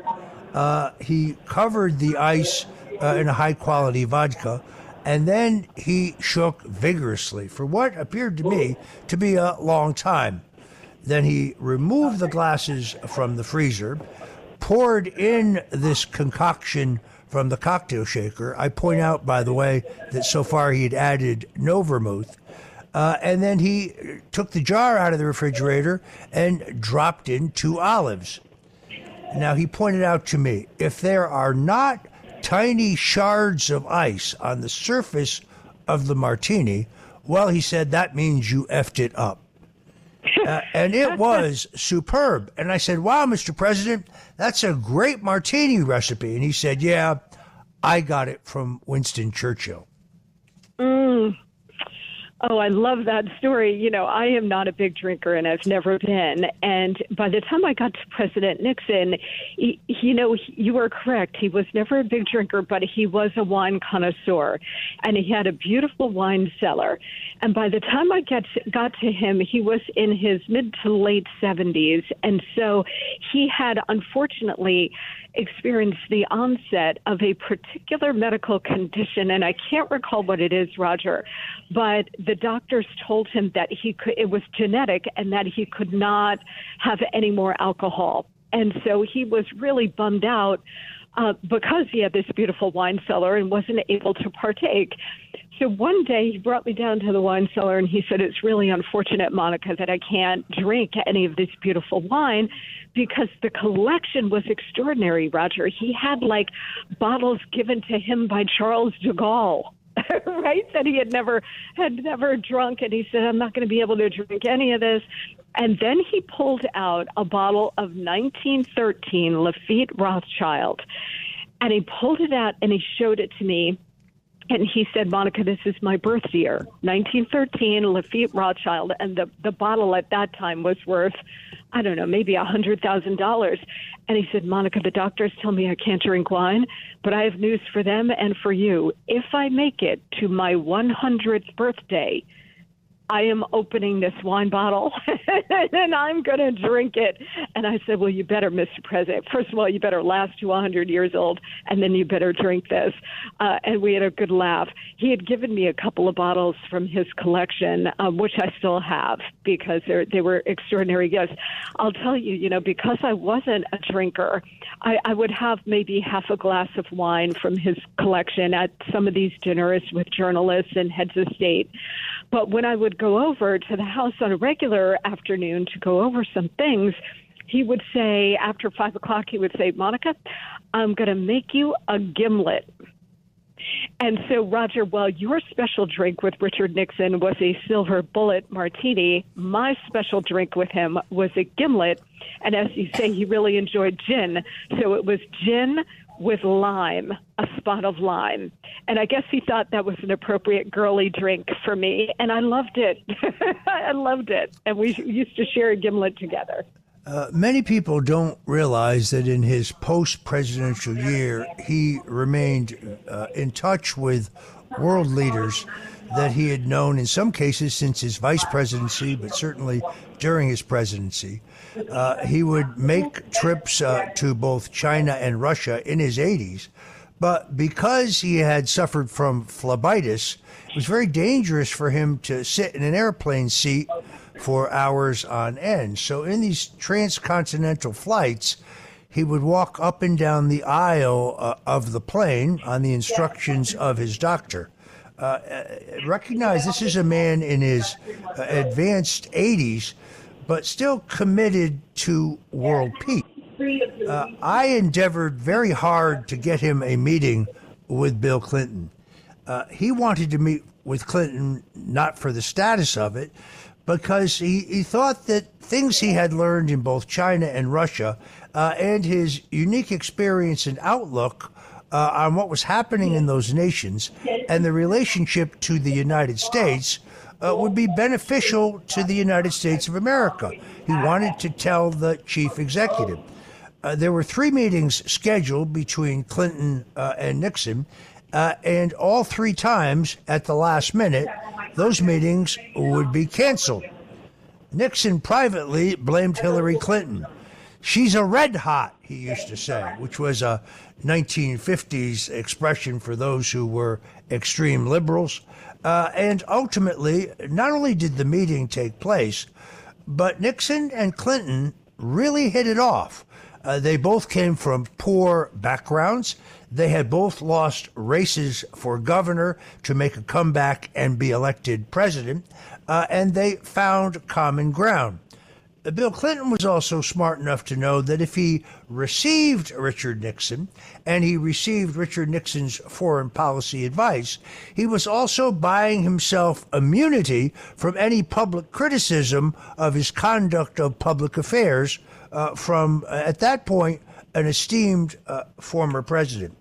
Uh, he covered the ice uh, in a high-quality vodka, and then he shook vigorously for what appeared to me to be a long time. Then he removed the glasses from the freezer, poured in this concoction from the cocktail shaker. I point out, by the way, that so far he had added no vermouth. Uh, and then he took the jar out of the refrigerator and dropped in two olives. Now, he pointed out to me, if there are not tiny shards of ice on the surface of the martini, well, he said, that means you effed it up. Uh, and it was superb. And I said, wow, Mister President, that's a great martini recipe. And he said, yeah, I got it from Winston Churchill. Mm. Oh, I love that story. You know, I am not a big drinker, and I've never been. And by the time I got to President Nixon, he, you know, he, you are correct. He was never a big drinker, but he was a wine connoisseur, and he had a beautiful wine cellar. And by the time I get to, got to him, he was in his mid to late seventies. And so he had, unfortunately, experienced the onset of a particular medical condition, and I can't recall what it is, Roger, but the doctors told him that he could, it was genetic and that he could not have any more alcohol. And so he was really bummed out uh, because he had this beautiful wine cellar and wasn't able to partake. So one day he brought me down to the wine cellar and he said, it's really unfortunate, Monica, that I can't drink any of this beautiful wine because the collection was extraordinary, Roger. He had like bottles given to him by Charles de Gaulle, right, that he had never had never drunk. And he said, I'm not going to be able to drink any of this. And then he pulled out a bottle of nineteen thirteen Lafite Rothschild and he pulled it out and he showed it to me. And he said, Monica, this is my birth year, nineteen thirteen, Lafite Rothschild. And the, the bottle at that time was worth, I don't know, maybe one hundred thousand dollars. And he said, Monica, the doctors tell me I can't drink wine, but I have news for them and for you. If I make it to my one hundredth birthday, I am opening this wine bottle and I'm going to drink it. And I said, well, you better, Mister President. First of all, you better last to one hundred years old, and then you better drink this. Uh, and we had a good laugh. He had given me a couple of bottles from his collection, um, which I still have because they were extraordinary gifts. I'll tell you, you know, because I wasn't a drinker, I, I would have maybe half a glass of wine from his collection at some of these dinners with journalists and heads of state. But when I would go over to the house on a regular afternoon to go over some things, he would say, after five o'clock, he would say, Monica, I'm going to make you a gimlet. And so, Roger, while your special drink with Richard Nixon was a silver bullet martini, my special drink with him was a gimlet. And as you say, he really enjoyed gin. So it was gin with lime, a spot of lime. And I guess he thought that was an appropriate girly drink for me. And I loved it. I loved it. And we used to share a gimlet together. Uh, many people don't realize that in his post-presidential year, he remained uh, in touch with world leaders that he had known in some cases since his vice presidency, but certainly during his presidency. Uh, he would make trips uh, to both China and Russia in his eighties. But because he had suffered from phlebitis, it was very dangerous for him to sit in an airplane seat for hours on end. So in these transcontinental flights, he would walk up and down the aisle uh, of the plane on the instructions of his doctor. Uh, recognize this is a man in his uh, advanced eighties, but still committed to world peace. Uh, I endeavored very hard to get him a meeting with Bill Clinton. Uh, he wanted to meet with Clinton not for the status of it, because he, he thought that things he had learned in both China and Russia uh, and his unique experience and outlook uh, on what was happening in those nations and the relationship to the United States uh, would be beneficial to the United States of America. He wanted to tell the chief executive. Uh, there were three meetings scheduled between Clinton uh, and Nixon, uh, and all three times at the last minute, those meetings would be canceled. Nixon privately blamed Hillary Clinton. She's a red hot, he used to say, which was a nineteen fifties expression for those who were extreme liberals. Uh, and ultimately, not only did the meeting take place, but Nixon and Clinton really hit it off. Uh, they both came from poor backgrounds. They had both lost races for governor to make a comeback and be elected president, uh, and they found common ground. Bill Clinton was also smart enough to know that if he received Richard Nixon, and he received Richard Nixon's foreign policy advice, he was also buying himself immunity from any public criticism of his conduct of public affairs uh, from, at that point, an esteemed uh, former president.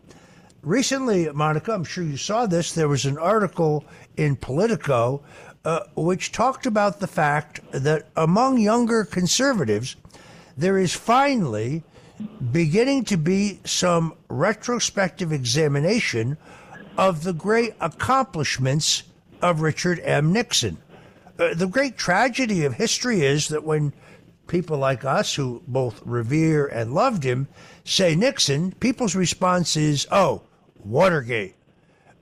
Recently, Monica, I'm sure you saw this, there was an article in Politico Uh, which talked about the fact that among younger conservatives, there is finally beginning to be some retrospective examination of the great accomplishments of Richard M. Nixon. Uh, the great tragedy of history is that when people like us who both revere and loved him say Nixon, people's response is, oh, Watergate.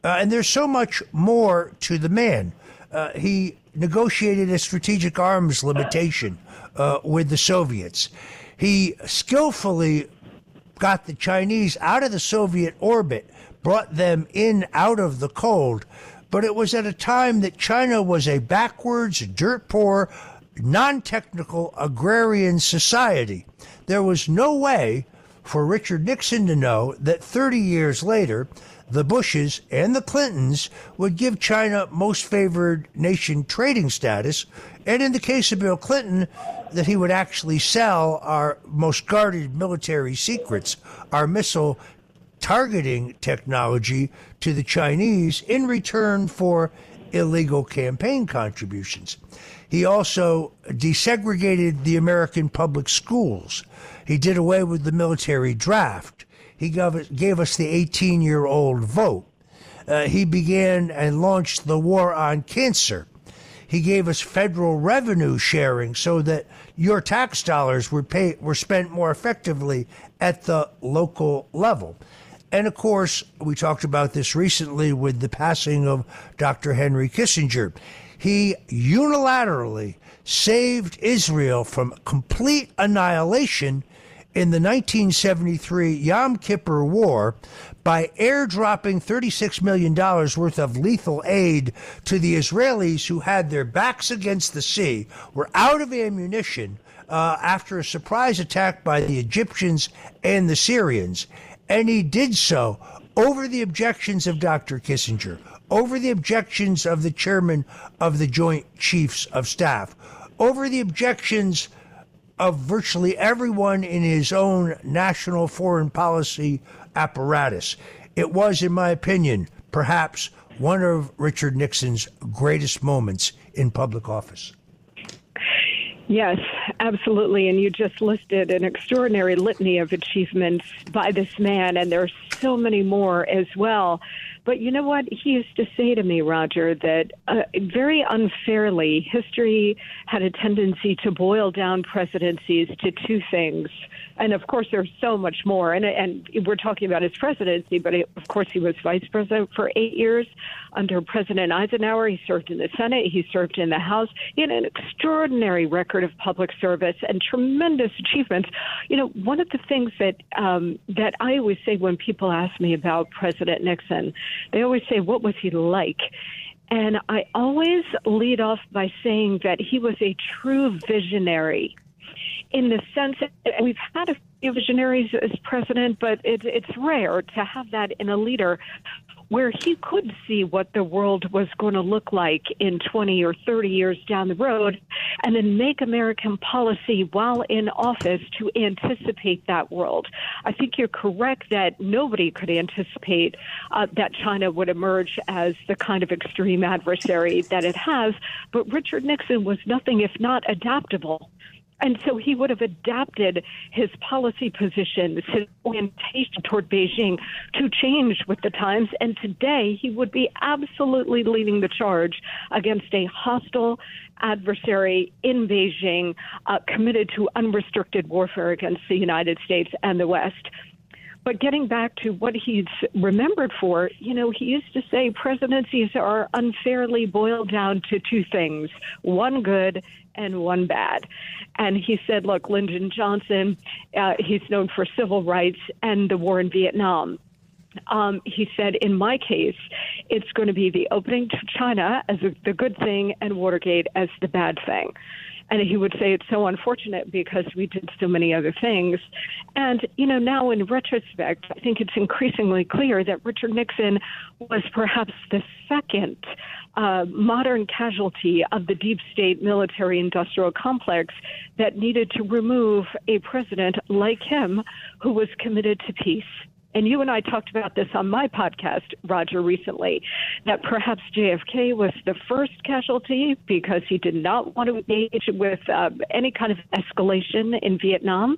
Uh, and there's so much more to the man. Uh, he negotiated a strategic arms limitation uh, with the Soviets. He skillfully got the Chinese out of the Soviet orbit, brought them in out of the cold. But it was at a time that China was a backwards, dirt-poor, non-technical agrarian society. There was no way for Richard Nixon to know that thirty years later, the Bushes and the Clintons would give China most favored nation trading status, and in the case of Bill Clinton, that he would actually sell our most guarded military secrets, our missile targeting technology, to the Chinese in return for illegal campaign contributions. He also desegregated the American public schools. He did away with the military draft. He gave us the eighteen-year-old vote. Uh, he began and launched the war on cancer. He gave us federal revenue sharing so that your tax dollars were, pay, were spent more effectively at the local level. And, of course, we talked about this recently with the passing of Doctor Henry Kissinger. He unilaterally saved Israel from complete annihilation in the nineteen seventy-three Yom Kippur War by airdropping thirty-six million dollars worth of lethal aid to the Israelis who had their backs against the sea, were out of ammunition uh, after a surprise attack by the Egyptians and the Syrians. And he did so over the objections of Doctor Kissinger, over the objections of the chairman of the Joint Chiefs of Staff, over the objections of virtually everyone in his own national foreign policy apparatus. It was, in my opinion, perhaps one of Richard Nixon's greatest moments in public office. Yes, absolutely. And you just listed an extraordinary litany of achievements by this man, and there are so many more as well. But you know what? He used to say to me, Roger, that uh, very unfairly, history had a tendency to boil down presidencies to two things. And of course, there's so much more. And, and we're talking about his presidency, but he, of course, he was vice president for eight years under President Eisenhower. He served in the Senate. He served in the House. He had an extraordinary record of public service and tremendous achievements. You know, one of the things that um, that I always say when people ask me about President Nixon, they always say, what was he like? And I always lead off by saying that he was a true visionary, in the sense that we've had a few visionaries as president, but it, it's rare to have that in a leader, where he could see what the world was going to look like in twenty or thirty years down the road, and then make American policy while in office to anticipate that world. I think you're correct that nobody could anticipate uh, that China would emerge as the kind of extreme adversary that it has, but Richard Nixon was nothing if not adaptable. And so he would have adapted his policy positions, his orientation toward Beijing, to change with the times. And today he would be absolutely leading the charge against a hostile adversary in Beijing, uh, committed to unrestricted warfare against the United States and the West. But getting back to what he's remembered for, you know, he used to say presidencies are unfairly boiled down to two things, one good and one bad. And he said, look, Lyndon Johnson, uh, he's known for civil rights and the war in Vietnam. Um, he said, in my case, it's going to be the opening to China as the good thing and Watergate as the bad thing. And he would say it's so unfortunate because we did so many other things. And, you know, now in retrospect, I think it's increasingly clear that Richard Nixon was perhaps the second uh, modern casualty of the deep state military industrial complex that needed to remove a president like him who was committed to peace. And you and I talked about this on my podcast, Roger, recently, that perhaps J F K was the first casualty because he did not want to engage with uh, any kind of escalation in Vietnam.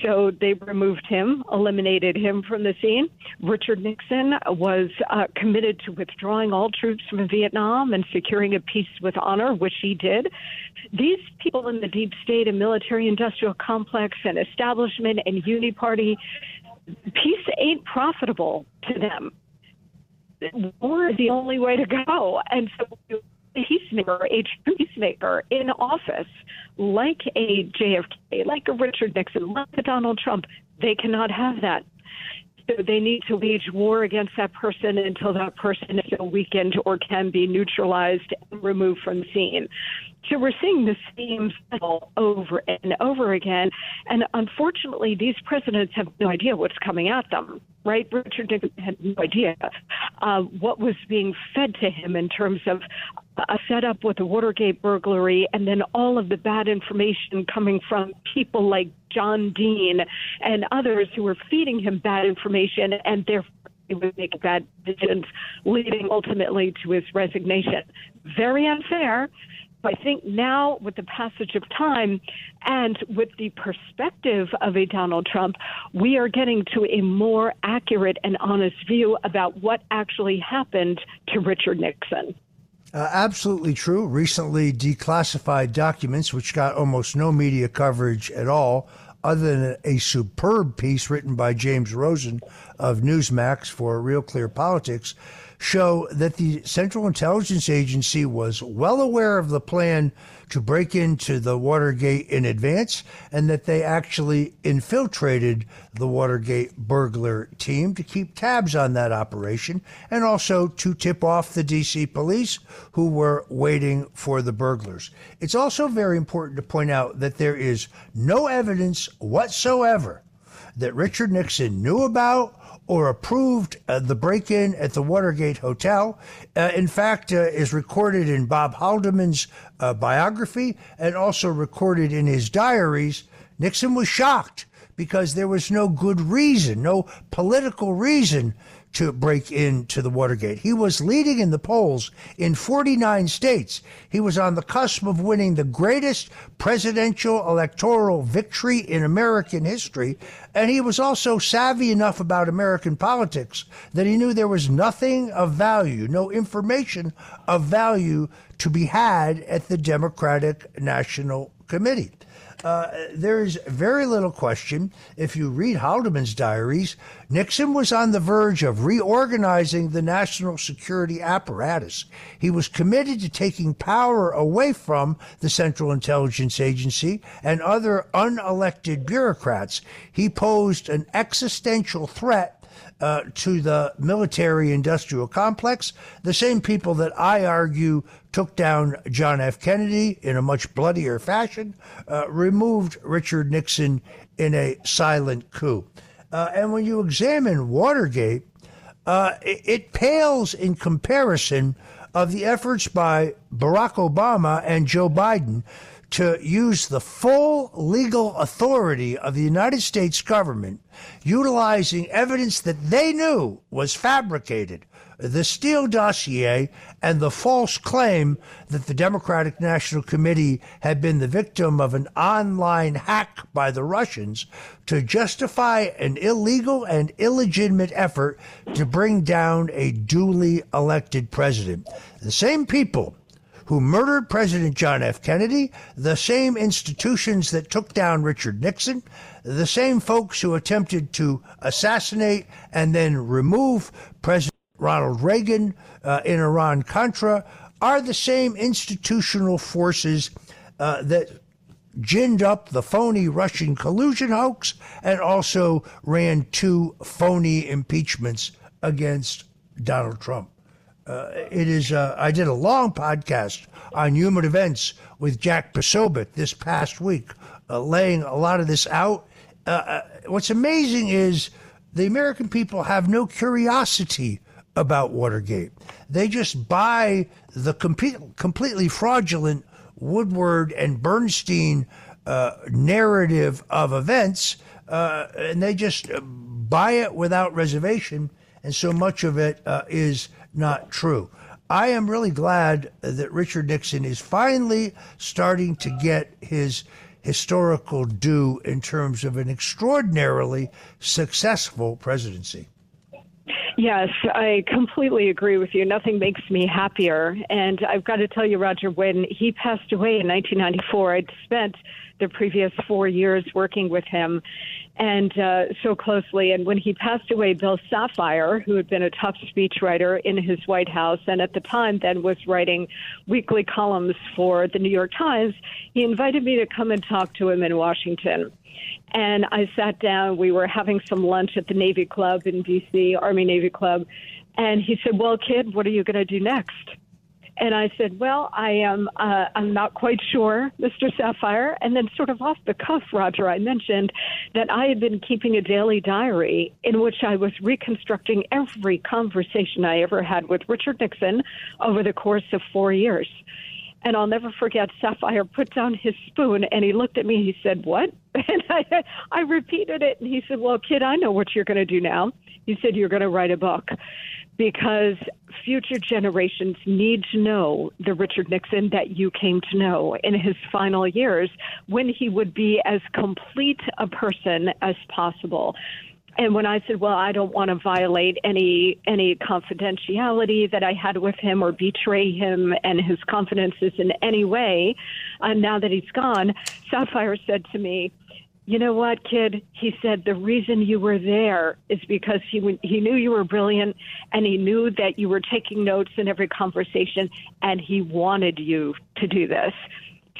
So they removed him, eliminated him from the scene. Richard Nixon was uh, committed to withdrawing all troops from Vietnam and securing a peace with honor, which he did. These people in the deep state and military-industrial complex and establishment and uniparty, peace ain't profitable to them. War is the only way to go. And so a peacemaker, a peacemaker in office, like a J F K, like a Richard Nixon, like a Donald Trump, they cannot have that. So they need to wage war against that person until that person is weakened or can be neutralized and removed from the scene. So we're seeing the same cycle over and over again. And unfortunately, these presidents have no idea what's coming at them, right? Richard Nixon had no idea uh, what was being fed to him in terms of a setup with the Watergate burglary and then all of the bad information coming from people like John Dean and others who were feeding him bad information, and therefore he would make bad decisions, leading ultimately to his resignation. Very unfair. I think now, with the passage of time and with the perspective of a Donald Trump, we are getting to a more accurate and honest view about what actually happened to Richard Nixon. Uh, absolutely true. Recently declassified documents, which got almost no media coverage at all, other than a superb piece written by James Rosen of Newsmax for Real Clear Politics, show that the Central Intelligence Agency was well aware of the plan to break into the Watergate in advance, and that they actually infiltrated the Watergate burglar team to keep tabs on that operation, and also to tip off the D C police who were waiting for the burglars. It's also very important to point out that there is no evidence whatsoever that Richard Nixon knew about or approved uh, the break-in at the Watergate Hotel. Uh, in fact, uh, is recorded in Bob Haldeman's uh, biography and also recorded in his diaries. Nixon was shocked because there was no good reason, no political reason to break into the Watergate. He was leading in the polls in forty-nine states. He was on the cusp of winning the greatest presidential electoral victory in American history. And he was also savvy enough about American politics that he knew there was nothing of value, no information of value to be had at the Democratic National Committee. Uh, there is very little question, if you read Haldeman's diaries, Nixon was on the verge of reorganizing the national security apparatus. He was committed to taking power away from the Central Intelligence Agency and other unelected bureaucrats. He posed an existential threat Uh, to the military-industrial complex, the same people that I argue took down John F. Kennedy in a much bloodier fashion, uh, removed Richard Nixon in a silent coup. Uh, and when you examine Watergate, uh, it, it pales in comparison of the efforts by Barack Obama and Joe Biden to use the full legal authority of the United States government, utilizing evidence that they knew was fabricated, the Steele dossier and the false claim that the Democratic National Committee had been the victim of an online hack by the Russians, to justify an illegal and illegitimate effort to bring down a duly elected president. The same people who murdered President John F. Kennedy, the same institutions that took down Richard Nixon, the same folks who attempted to assassinate and then remove President Ronald Reagan uh, in Iran-Contra, are the same institutional forces uh, that ginned up the phony Russian collusion hoax and also ran two phony impeachments against Donald Trump. Uh, it is. Uh, I did a long podcast on human events with Jack Posobiec this past week, uh, laying a lot of this out. Uh, uh, what's amazing is the American people have no curiosity about Watergate. They just buy the complete, completely fraudulent Woodward and Bernstein uh, narrative of events, uh, and they just buy it without reservation. And so much of it uh, is not true. I am really glad that Richard Nixon is finally starting to get his historical due in terms of an extraordinarily successful presidency. Yes, I completely agree with you. Nothing makes me happier. And I've got to tell you, Roger, when he passed away in nineteen ninety-four, I'd spent the previous four years working with him and uh, so closely. And when he passed away, Bill Safire, who had been a top speechwriter in his White House and at the time then was writing weekly columns for the New York Times, he invited me to come and talk to him in Washington. And I sat down. We were having some lunch at the Navy Club in D C, Army Navy Club. And he said, well, kid, what are you going to do next? And I said, well, I am, uh, I'm not quite sure, Mister Safire. And then sort of off the cuff, Roger, I mentioned that I had been keeping a daily diary in which I was reconstructing every conversation I ever had with Richard Nixon over the course of four years. And I'll never forget, Sapphire put down his spoon, and he looked at me, and he said, what? And I, I repeated it, and he said, well, kid, I know what you're going to do now. He said, you're going to write a book, because future generations need to know the Richard Nixon that you came to know in his final years, when he would be as complete a person as possible. And when I said, well, I don't want to violate any any confidentiality that I had with him or betray him and his confidences in any way, and now that he's gone, Sapphire said to me, you know what, kid? He said, the reason you were there is because he went, he knew you were brilliant, and he knew that you were taking notes in every conversation, and he wanted you to do this.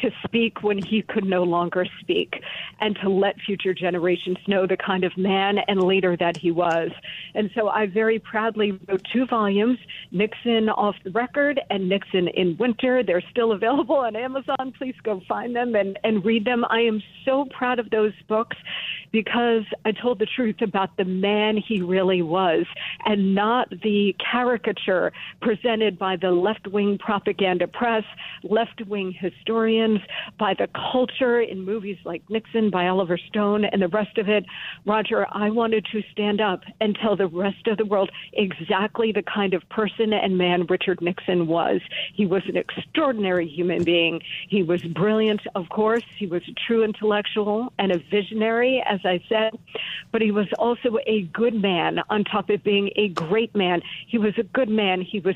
to speak when he could no longer speak, and to let future generations know the kind of man and leader that he was. And so I very proudly wrote two volumes, Nixon Off the Record and Nixon in Winter. They're still available on Amazon. Please go find them and, and read them. I am so proud of those books because I told the truth about the man he really was and not the caricature presented by the left-wing propaganda press, left-wing historians, by the culture in movies like Nixon, by Oliver Stone, and the rest of it. Roger, I wanted to stand up and tell the rest of the world exactly the kind of person and man Richard Nixon was. He was an extraordinary human being. He was brilliant, of course. He was a true intellectual and a visionary, as I said, but he was also a good man on top of being a great man. He was a good man. He was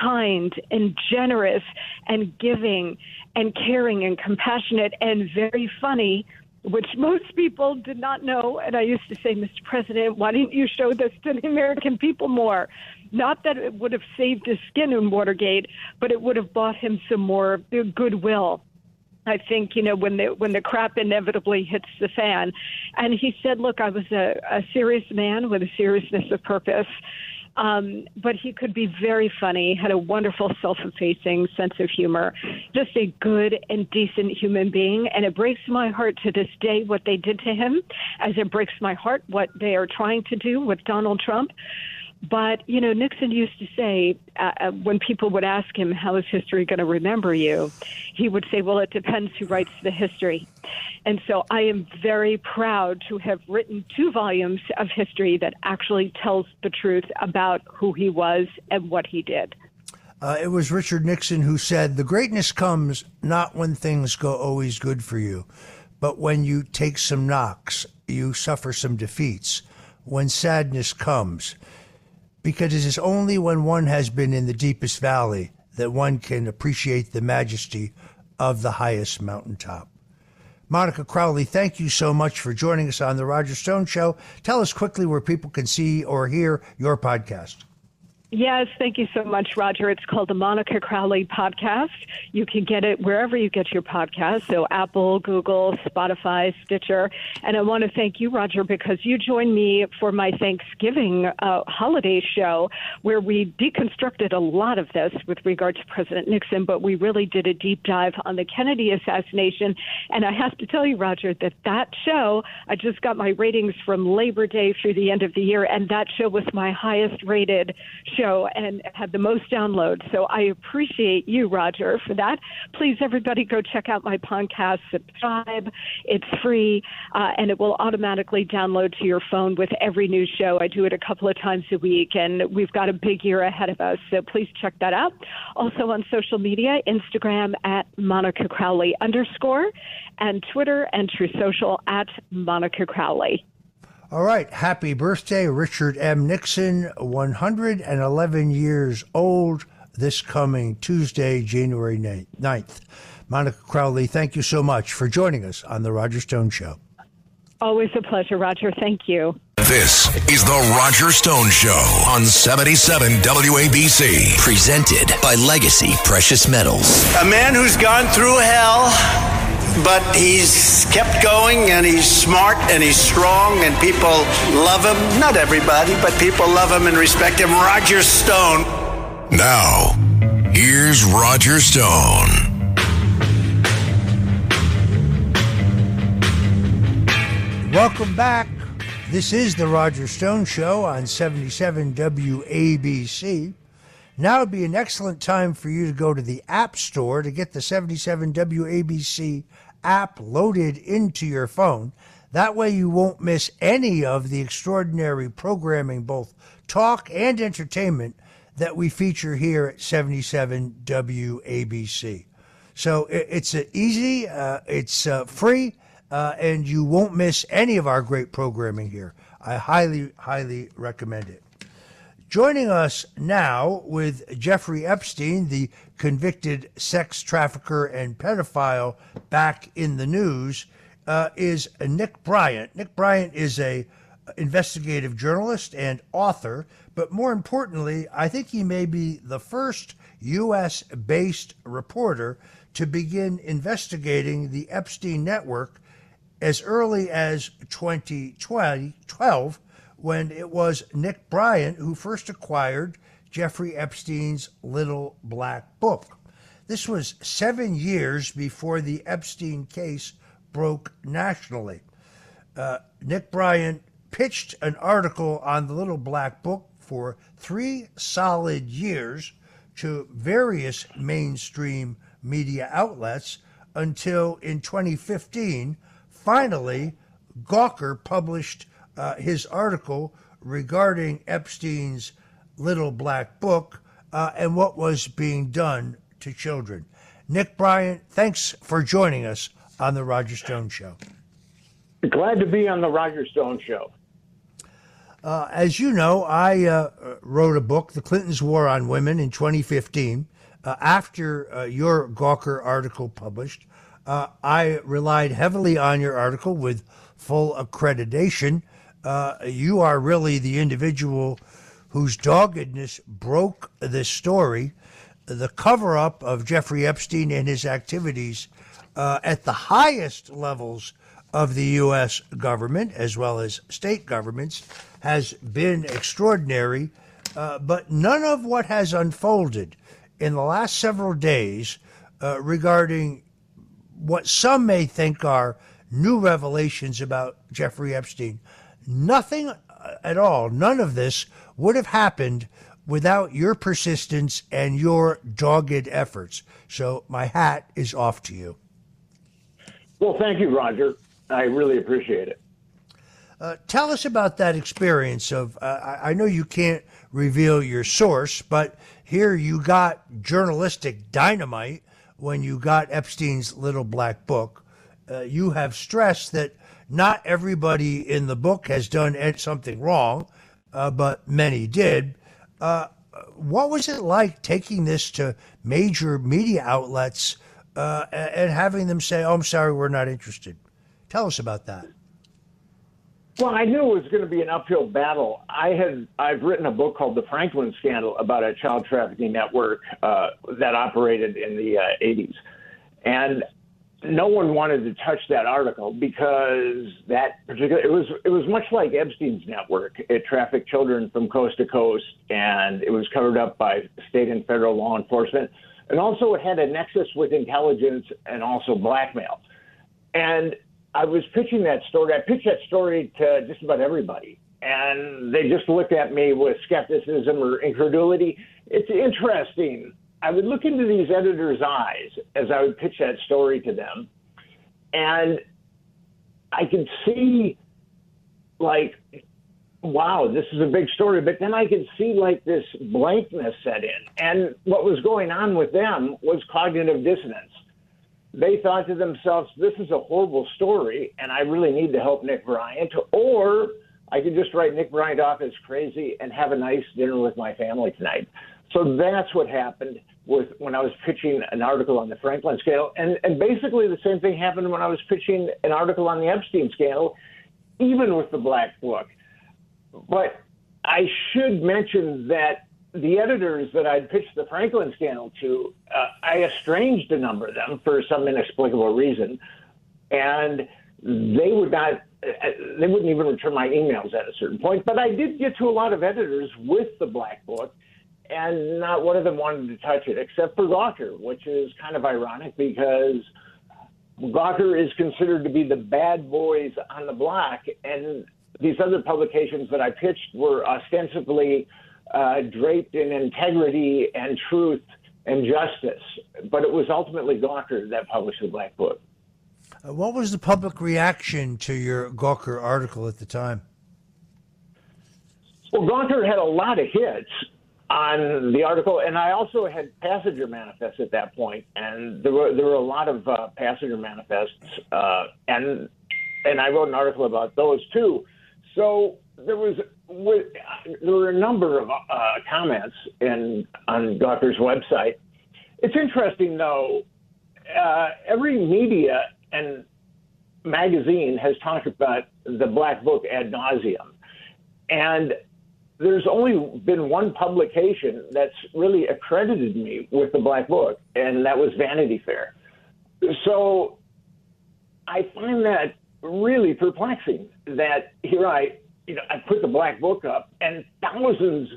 kind and generous and giving and caring and compassionate and very funny, which most people did not know. And I used to say, Mister President, why didn't you show this to the American people more? Not that it would have saved his skin in Watergate, but it would have bought him some more goodwill. I think, you know, when the when the crap inevitably hits the fan. And he said, look, I was a, a serious man with a seriousness of purpose. Um, but he could be very funny, had a wonderful self-effacing sense of humor, just a good and decent human being. And it breaks my heart to this day what they did to him, as it breaks my heart what they are trying to do with Donald Trump. But, you know, Nixon used to say uh, when people would ask him, how is history going to remember you? He would say, well, it depends who writes the history. And so I am very proud to have written two volumes of history that actually tells the truth about who he was and what he did. Uh, it was Richard Nixon who said, the greatness comes not when things go always good for you, but when you take some knocks, you suffer some defeats, when sadness comes. Because it is only when one has been in the deepest valley that one can appreciate the majesty of the highest mountaintop. Monica Crowley, thank you so much for joining us on The Roger Stone Show. Tell us quickly where people can see or hear your podcast. Yes, thank you so much, Roger. It's called the Monica Crowley Podcast. You can get it wherever you get your podcasts, so Apple, Google, Spotify, Stitcher. And I want to thank you, Roger, because you joined me for my Thanksgiving uh, holiday show, where we deconstructed a lot of this with regard to President Nixon, but we really did a deep dive on the Kennedy assassination. And I have to tell you, Roger, that that show, I just got my ratings from Labor Day through the end of the year, and that show was my highest rated show. show and had the most downloads. So I appreciate you, Roger, for that. Please, everybody, go check out my podcast, subscribe. It's free, uh, and it will automatically download to your phone with every new show. I do it a couple of times a week, and we've got a big year ahead of us, so please check that out. Also on social media, Instagram at Monica Crowley underscore, and Twitter and True Social at Monica Crowley. All right. Happy birthday, Richard M. Nixon, one hundred eleven years old this coming Tuesday, January ninth. Monica Crowley, thank you so much for joining us on The Roger Stone Show. Always a pleasure, Roger. Thank you. This is The Roger Stone Show on seventy-seven W A B C. Presented by Legacy Precious Metals. A man who's gone through hell, but he's kept going, and he's smart, and he's strong, and people love him. Not everybody, but people love him and respect him. Roger Stone. Now, here's Roger Stone. Welcome back. This is The Roger Stone Show on seventy-seven W A B C. Now would be an excellent time for you to go to the App Store to get the seventy-seven W A B C app loaded into your phone. That way you won't miss any of the extraordinary programming, both talk and entertainment, that we feature here at seventy-seven W A B C. So it's easy, uh, it's uh, free, uh, and you won't miss any of our great programming here. I highly, highly recommend it. Joining us now with Jeffrey Epstein, the convicted sex trafficker and pedophile back in the news, uh, is Nick Bryant. Nick Bryant is a investigative journalist and author, but more importantly, I think he may be the first U S-based reporter to begin investigating the Epstein network as early as twenty twelve, when it was Nick Bryant who first acquired Jeffrey Epstein's Little Black Book. This was seven years before the Epstein case broke nationally. Uh, Nick Bryant pitched an article on the Little Black Book for three solid years to various mainstream media outlets until in twenty fifteen, finally, Gawker published uh, his article regarding Epstein's Little Black Book uh, and what was being done to children. Nick Bryant, thanks for joining us on The Roger Stone Show. Glad to be on The Roger Stone Show. Uh, as you know, I uh, wrote a book, The Clintons' War on Women, in twenty fifteen. Uh, after uh, your Gawker article published, uh, I relied heavily on your article with full accreditation. Uh, you are really the individual whose doggedness broke this story, the cover-up of Jeffrey Epstein and his activities uh, at the highest levels of the U S government, as well as state governments, has been extraordinary, uh, but none of what has unfolded in the last several days uh, regarding what some may think are new revelations about Jeffrey Epstein, nothing at all, none of this would have happened without your persistence and your dogged efforts. So my hat is off to you. Well, thank you, Roger. I really appreciate it. Uh, tell us about that experience of, uh, I know you can't reveal your source, but here you got journalistic dynamite when you got Epstein's Little Black Book. Uh, you have stressed that not everybody in the book has done something wrong, uh, but many did. Uh, what was it like taking this to major media outlets uh, and having them say, oh, I'm sorry, we're not interested? Tell us about that. Well, I knew it was going to be an uphill battle. I had I've written a book called The Franklin Scandal about a child trafficking network uh, that operated in the uh, eighties, and no one wanted to touch that article because that particular it was it was much like Epstein's network. It trafficked children from coast to coast, and it was covered up by state and federal law enforcement, and also it had a nexus with intelligence and also blackmail, and I was pitching that story. I pitched that story to just about everybody, and they just looked at me with skepticism or incredulity. It's interesting. I would look into these editors' eyes as I would pitch that story to them, and I could see, like, wow, this is a big story. But then I could see, like, this blankness set in, and what was going on with them was cognitive dissonance. They thought to themselves, this is a horrible story, and I really need to help Nick Bryant, or I could just write Nick Bryant off as crazy and have a nice dinner with my family tonight. So that's what happened with when I was pitching an article on the Franklin scandal. And, and basically the same thing happened when I was pitching an article on the Epstein scandal, even with the Black Book. But I should mention that the editors that I'd pitched the Franklin scandal to, uh, I estranged a number of them for some inexplicable reason, and they would not, they wouldn't even return my emails at a certain point. But I did get to a lot of editors with the Black Book, and not one of them wanted to touch it, except for Gawker, which is kind of ironic because Gawker is considered to be the bad boys on the block, and these other publications that I pitched were ostensibly Uh, draped in integrity and truth and justice. But it was ultimately Gawker that published the Black Book. Uh, what was the public reaction to your Gawker article at the time? Well, Gawker had a lot of hits on the article, and I also had passenger manifests at that point, and there were there were a lot of uh, passenger manifests, uh, and and I wrote an article about those too. So there was there were a number of uh, comments in on Gawker's website. It's interesting, though. Uh, every media and magazine has talked about the Black Book ad nauseum, And there's only been one publication that's really accredited me with the Black Book, and that was Vanity Fair. So I find that really perplexing that here I, you know, I put the Black Book up, and thousands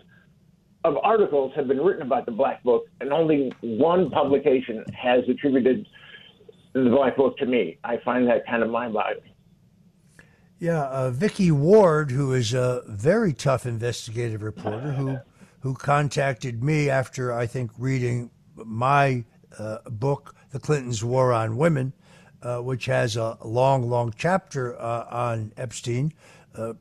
of articles have been written about the Black Book, and only one publication has attributed the Black Book to me. I find that kind of mind-boggling. Yeah, uh, Vicki Ward, who is a very tough investigative reporter, who who contacted me after, I think, reading my uh, book, The Clintons' War on Women, uh, which has a long, long chapter uh, on Epstein, uh,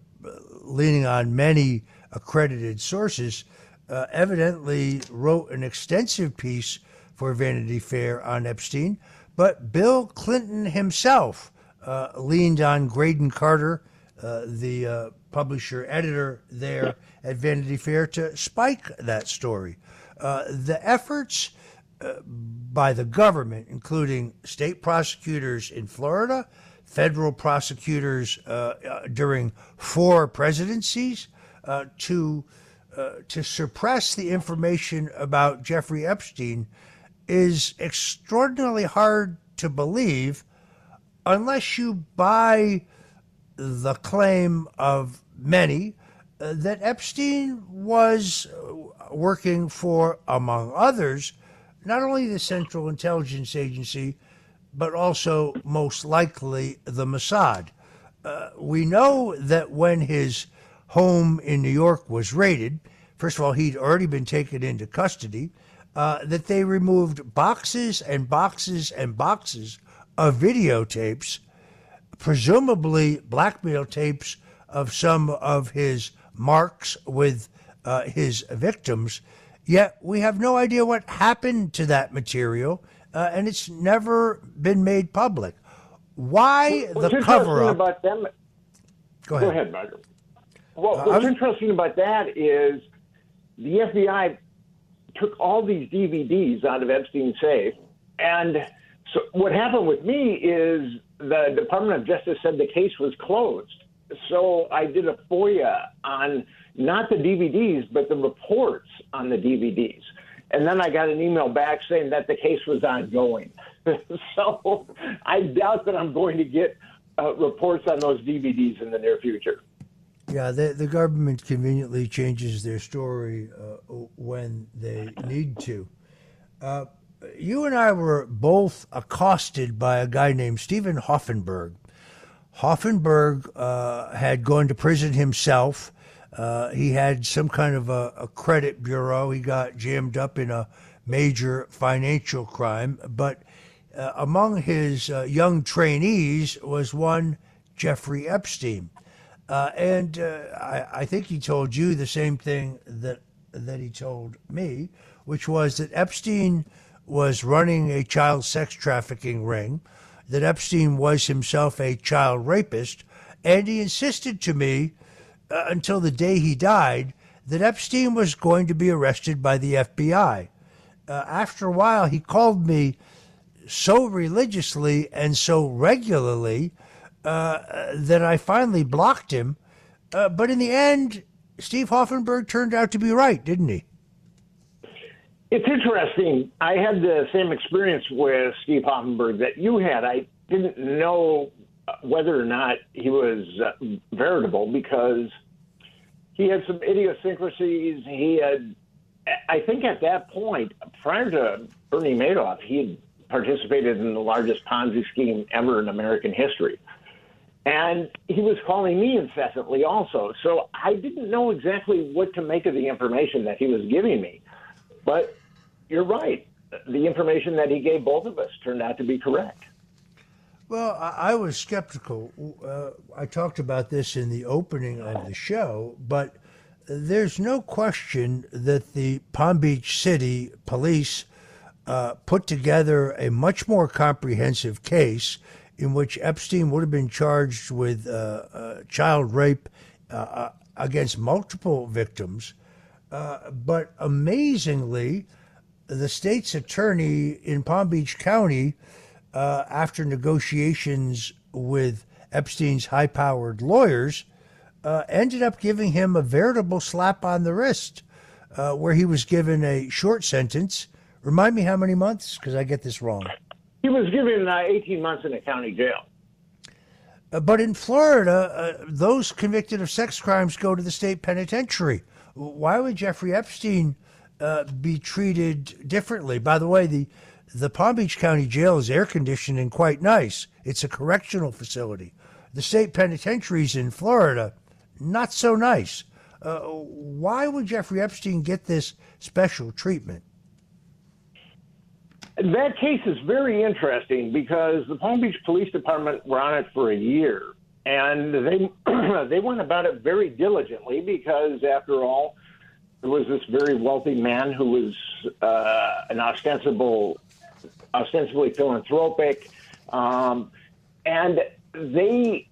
leaning on many accredited sources, uh, evidently wrote an extensive piece for Vanity Fair on Epstein. But Bill Clinton himself Uh, leaned on Graydon Carter, uh, the uh, publisher editor there at Vanity Fair, to spike that story. Uh, the efforts uh, by the government, including state prosecutors in Florida, federal prosecutors uh, uh, during four presidencies, uh, to uh, to suppress the information about Jeffrey Epstein, is extraordinarily hard to believe, unless you buy the claim of many uh, that Epstein was working for, among others, not only the Central Intelligence Agency, but also most likely the Mossad. Uh, we know that when his home in New York was raided, first of all, he'd already been taken into custody, uh, that they removed boxes and boxes and boxes of videotapes, presumably blackmail tapes of some of his marks with uh, his victims, yet we have no idea what happened to that material, uh, and it's never been made public. Why well, the cover-up? About them, go ahead. Go ahead, Roger. Well, uh, what's I'm, interesting about that is the F B I took all these D V Ds out of Epstein's safe, and so what happened with me is the Department of Justice said the case was closed. So I did a FOIA on not the D V Ds, but the reports on the D V Ds. And then I got an email back saying that the case was ongoing. So I doubt that I'm going to get uh, reports on those D V Ds in the near future. Yeah, the, the government conveniently changes their story uh, when they need to. Uh, You and I were both accosted by a guy named Stephen Hoffenberg. Hoffenberg uh, had gone to prison himself. Uh, he had some kind of a, a credit bureau. He got jammed up in a major financial crime. But uh, among his uh, young trainees was one Jeffrey Epstein. Uh, and uh, I, I think he told you the same thing that, that he told me, which was that Epstein was running a child sex trafficking ring, that Epstein was himself a child rapist, and he insisted to me uh, until the day he died that Epstein was going to be arrested by the F B I. Uh, after a while, he called me so religiously and so regularly uh, that I finally blocked him. Uh, but in the end, Steve Hoffenberg turned out to be right, didn't he? It's interesting. I had the same experience with Steve Hoffenberg that you had. I didn't know whether or not he was uh, veritable because he had some idiosyncrasies. He had, I think at that point, prior to Bernie Madoff, he had participated in the largest Ponzi scheme ever in American history. And he was calling me incessantly also. So I didn't know exactly what to make of the information that he was giving me. But you're right. The information that he gave both of us turned out to be correct. Well, I was skeptical. Uh, I talked about this in the opening of the show, but there's no question that the Palm Beach City police uh, put together a much more comprehensive case in which Epstein would have been charged with uh, uh, child rape uh, against multiple victims. Uh, but amazingly, the state's attorney in Palm Beach County, uh, after negotiations with Epstein's high-powered lawyers, uh, ended up giving him a veritable slap on the wrist, uh, where he was given a short sentence. Remind me how many months, because I get this wrong. He was given uh, eighteen months in a county jail. Uh, but in Florida, uh, those convicted of sex crimes go to the state penitentiary. Why would Jeffrey Epstein uh, be treated differently? By the way, the, the Palm Beach County Jail is air-conditioned and quite nice. It's a correctional facility. The state penitentiaries in Florida, not so nice. Uh, why would Jeffrey Epstein get this special treatment? That case is very interesting because the Palm Beach Police Department were on it for a year, and they they went about it very diligently because, after all, there was this very wealthy man who was uh, an ostensible, ostensibly philanthropic, um, and they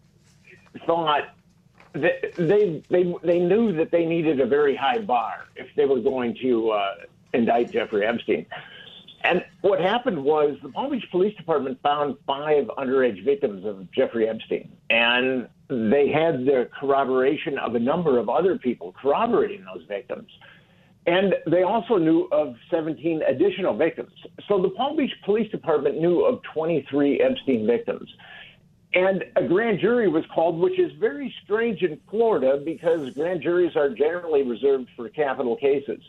thought that they they they knew that they needed a very high bar if they were going to uh, indict Jeffrey Epstein. And what happened was the Palm Beach Police Department found five underage victims of Jeffrey Epstein, and they had the corroboration of a number of other people corroborating those victims. And they also knew of seventeen additional victims. So the Palm Beach Police Department knew of twenty-three Epstein victims. And a grand jury was called, which is very strange in Florida because grand juries are generally reserved for capital cases.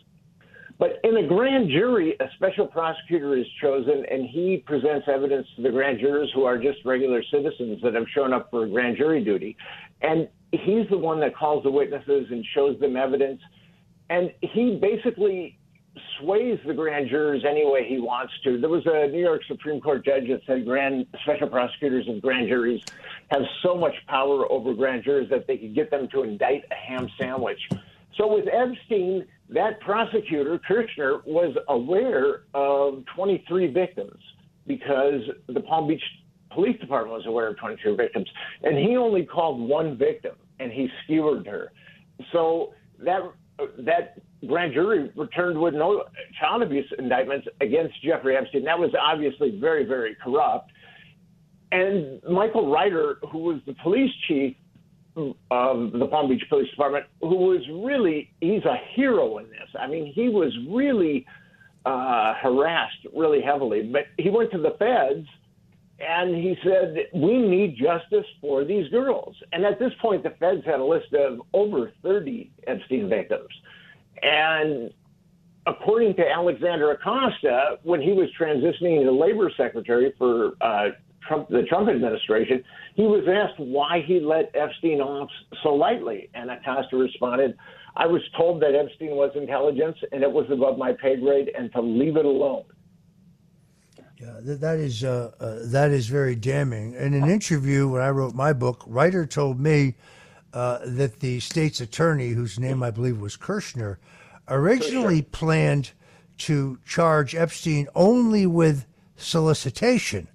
But in a grand jury, a special prosecutor is chosen, and he presents evidence to the grand jurors who are just regular citizens that have shown up for grand jury duty. And he's the one that calls the witnesses and shows them evidence. And he basically sways the grand jurors any way he wants to. There was a New York Supreme Court judge that said grand special prosecutors and grand juries have so much power over grand jurors that they could get them to indict a ham sandwich. So with Epstein, that prosecutor, Kirshner, was aware of twenty-three victims because the Palm Beach Police Department was aware of twenty-three victims. And he only called one victim, and he skewered her. So that that grand jury returned with no child abuse indictments against Jeffrey Epstein. That was obviously very, very corrupt. And Michael Reiter, who was the police chief of the Palm Beach Police Department, who was really, he's a hero in this. I mean, he was really uh, harassed really heavily, but he went to the feds and he said, we need justice for these girls. And at this point, the feds had a list of over thirty Epstein victims. And according to Alexander Acosta, when he was transitioning to labor secretary for uh Trump, the Trump administration, he was asked why he let Epstein off so lightly. And Acosta responded, I was told that Epstein was intelligence and it was above my pay grade and to leave it alone. Yeah, that is, uh, uh, that is very damning. In an interview when I wrote my book, Reiter told me uh, that the state's attorney, whose name I believe was Kirshner, originally Kirshner. planned to charge Epstein only with solicitation.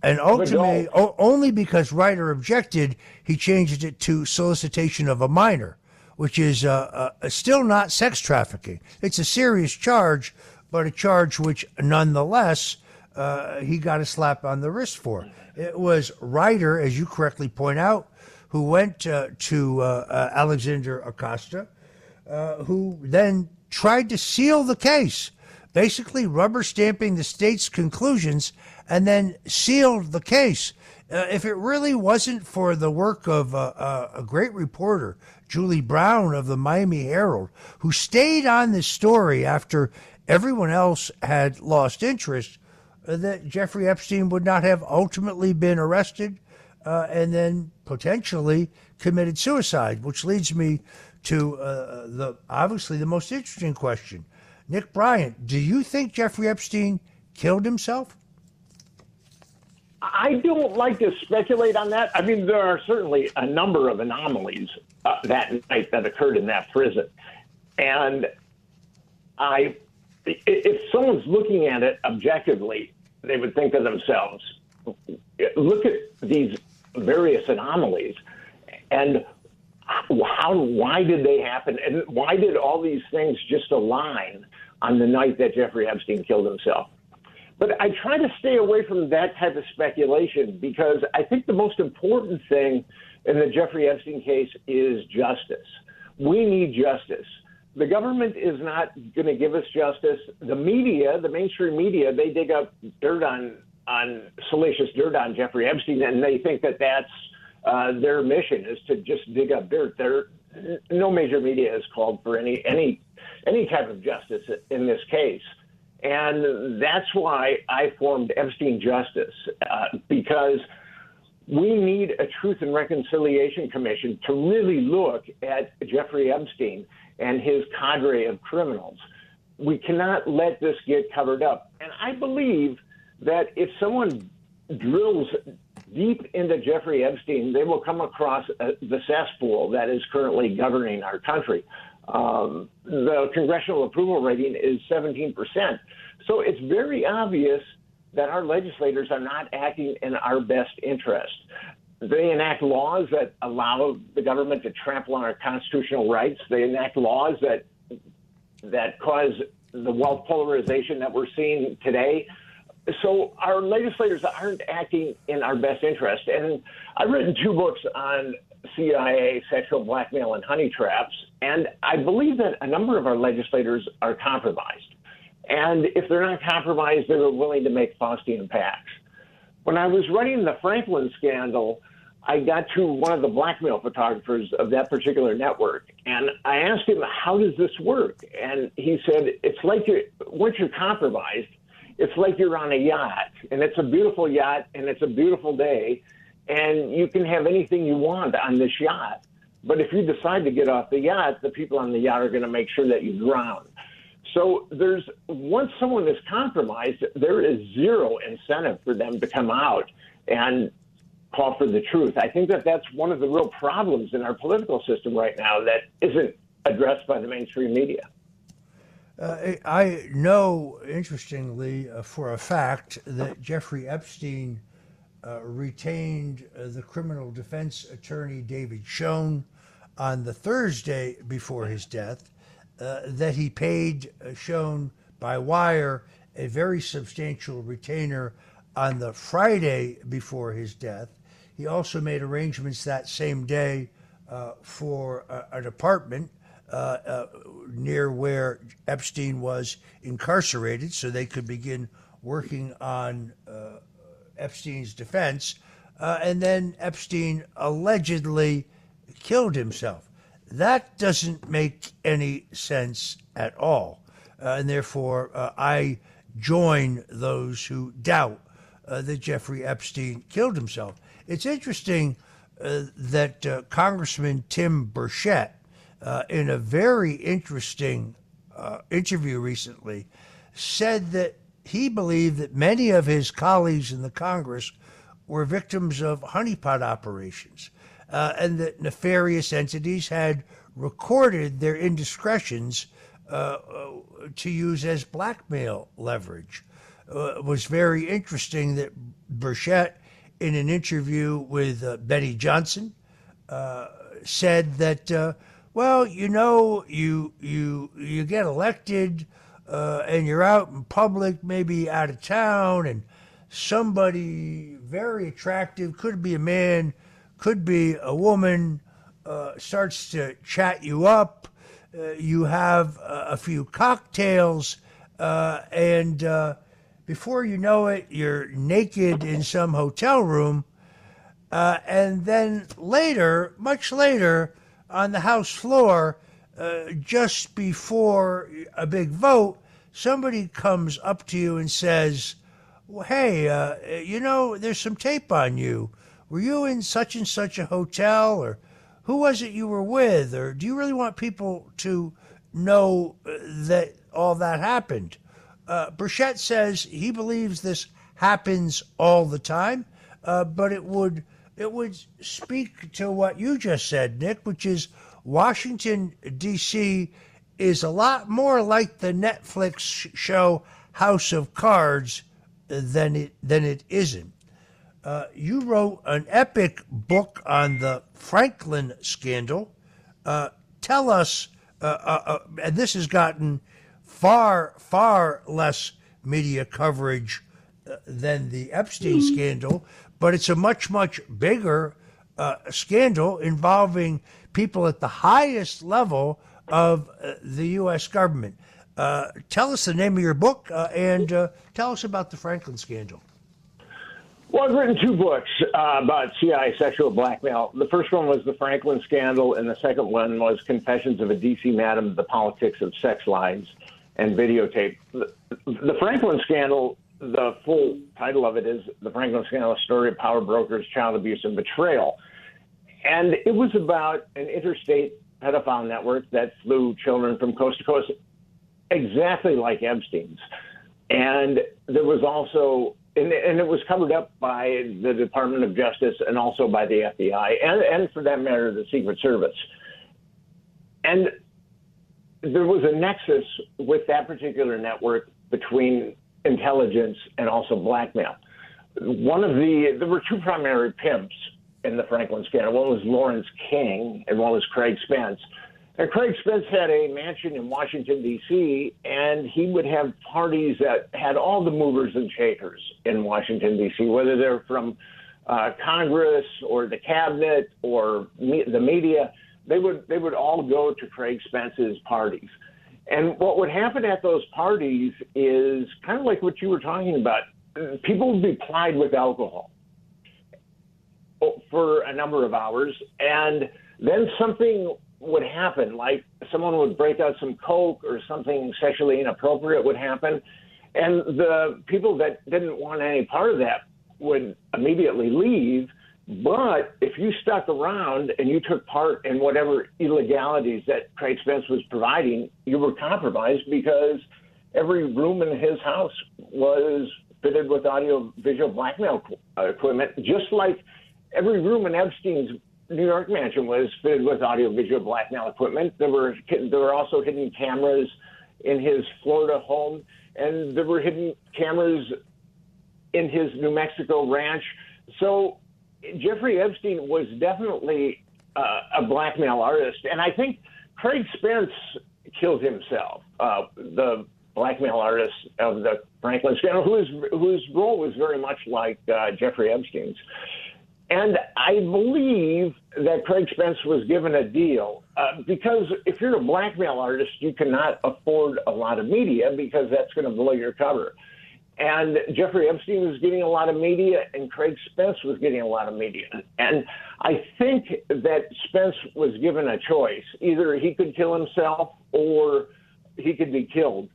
And ultimately, only because Reiter objected, he changed it to solicitation of a minor, which is uh, uh, still not sex trafficking. It's a serious charge, but a charge which, nonetheless, uh, he got a slap on the wrist for. It was Reiter, as you correctly point out, who went uh, to uh, uh, Alexander Acosta, uh, who then tried to seal the case, basically rubber stamping the state's conclusions and then sealed the case. Uh, if it really wasn't for the work of uh, uh, a great reporter, Julie Brown of the Miami Herald, who stayed on this story after everyone else had lost interest, uh, that Jeffrey Epstein would not have ultimately been arrested uh, and then potentially committed suicide, which leads me to uh, the obviously the most interesting question. Nick Bryant, do you think Jeffrey Epstein killed himself? I don't like to speculate on that. I mean, there are certainly a number of anomalies uh, that night that occurred in that prison. And I, if someone's looking at it objectively, they would think to themselves, look at these various anomalies and how, why did they happen? And why did all these things just align on the night that Jeffrey Epstein killed himself? But I try to stay away from that type of speculation, because I think the most important thing in the Jeffrey Epstein case is justice. We need justice. The government is not going to give us justice. The media, the mainstream media, they dig up dirt on, on salacious dirt on Jeffrey Epstein, and they think that that's uh, their mission, is to just dig up dirt. They're, no major media has called for any, any, any type of justice in this case. And that's why I formed Epstein Justice, uh, because we need a Truth and Reconciliation Commission to really look at Jeffrey Epstein and his cadre of criminals. We cannot let this get covered up. And I believe that if someone drills deep into Jeffrey Epstein, they will come across uh, the cesspool that is currently governing our country. Um, the congressional approval rating is seventeen percent. So it's very obvious that our legislators are not acting in our best interest. They enact laws that allow the government to trample on our constitutional rights. They enact laws that that cause the wealth polarization that we're seeing today. So our legislators aren't acting in our best interest. And I've written two books on C I A, sexual blackmail, and honey traps. And I believe that a number of our legislators are compromised. And if they're not compromised, they're willing to make Faustian pacts. When I was writing the Franklin Scandal, I got to one of the blackmail photographers of that particular network, and I asked him, how does this work? And he said, it's like you're, once you're compromised, it's like you're on a yacht, and it's a beautiful yacht, and it's a beautiful day, and you can have anything you want on this yacht. But if you decide to get off the yacht, the people on the yacht are going to make sure that you drown. So there's, once someone is compromised, there is zero incentive for them to come out and call for the truth. I think that that's one of the real problems in our political system right now that isn't addressed by the mainstream media. Uh, I know, interestingly, uh, for a fact that Jeffrey Epstein uh, retained uh, the criminal defense attorney David Schoen on the Thursday before his death. Uh, that he paid uh, Schoen by wire a very substantial retainer on the Friday before his death. He also made arrangements that same day uh, for a, an apartment uh, uh, near where Epstein was incarcerated, so they could begin working on uh, Epstein's defense. Uh, and then Epstein allegedly killed himself. That doesn't make any sense at all. Uh, and therefore, uh, I join those who doubt uh, that Jeffrey Epstein killed himself. It's interesting uh, that uh, Congressman Tim Burchett, uh, in a very interesting uh, interview recently, said that he believed that many of his colleagues in the Congress were victims of honeypot operations. Uh, and that nefarious entities had recorded their indiscretions uh, to use as blackmail leverage. Uh, it was very interesting that Burchett, in an interview with uh, Betty Johnson, uh, said that, uh, well, you know, you you you get elected uh, and you're out in public, maybe out of town, and somebody very attractive, could be a man, could be a woman, uh, starts to chat you up. Uh, you have uh, a few cocktails, uh, and uh, before you know it, you're naked in some hotel room. Uh, and then later, much later, on the House floor, uh, just before a big vote, somebody comes up to you and says, well, hey, uh, you know, there's some tape on you. Were you in such and such a hotel, or who was it you were with, or do you really want people to know that all that happened? Uh, Burchett says he believes this happens all the time, uh, but it would it would speak to what you just said, Nick, which is Washington, D C is a lot more like the Netflix show House of Cards than it than it isn't. Uh, you wrote an epic book on the Franklin scandal. Uh, tell us, uh, uh, uh, and this has gotten far, far less media coverage than the Epstein scandal, but it's a much, much bigger uh, scandal involving people at the highest level of uh, the U S government. Uh, tell us the name of your book uh, and uh, tell us about the Franklin scandal. Well, I've written two books uh, about C I A sexual blackmail. The first one was The Franklin Scandal, and the second one was Confessions of a D C Madam, The Politics of Sex Lies and Videotape. The, the Franklin Scandal, the full title of it is The Franklin Scandal, A Story of Power Brokers, Child Abuse, and Betrayal. And it was about an interstate pedophile network that flew children from coast to coast, exactly like Epstein's. And there was also... And it was covered up by the Department of Justice and also by the F B I and, and for that matter, the Secret Service. And there was a nexus with that particular network between intelligence and also blackmail. One of the, there were two primary pimps in the Franklin scandal. One was Lawrence King and one was Craig Spence. And Craig Spence had a mansion in Washington, D C, and he would have parties that had all the movers and shakers in Washington, D C, whether they're from uh, Congress or the cabinet or me- the media. They would they would all go to Craig Spence's parties. And what would happen at those parties is kind of like what you were talking about. People would be plied with alcohol for a number of hours, and then something would happen, like someone would break out some coke or something sexually inappropriate would happen, and the people that didn't want any part of that would immediately leave. But if you stuck around and you took part in whatever illegalities that Craig Spence was providing, you were compromised, because every room in his house was fitted with audio visual blackmail equipment, just like every room in Epstein's New York mansion was fitted with audiovisual blackmail equipment. There were there were also hidden cameras in his Florida home, and there were hidden cameras in his New Mexico ranch. So Jeffrey Epstein was definitely uh, a blackmail artist, and I think Craig Spence killed himself, uh, the blackmail artist of the Franklin scandal, whose whose role was very much like uh, Jeffrey Epstein's. And I believe that Craig Spence was given a deal uh, because if you're a blackmail artist, you cannot afford a lot of media because that's going to blow your cover. And Jeffrey Epstein was getting a lot of media and Craig Spence was getting a lot of media. And I think that Spence was given a choice. Either he could kill himself or he could be killed.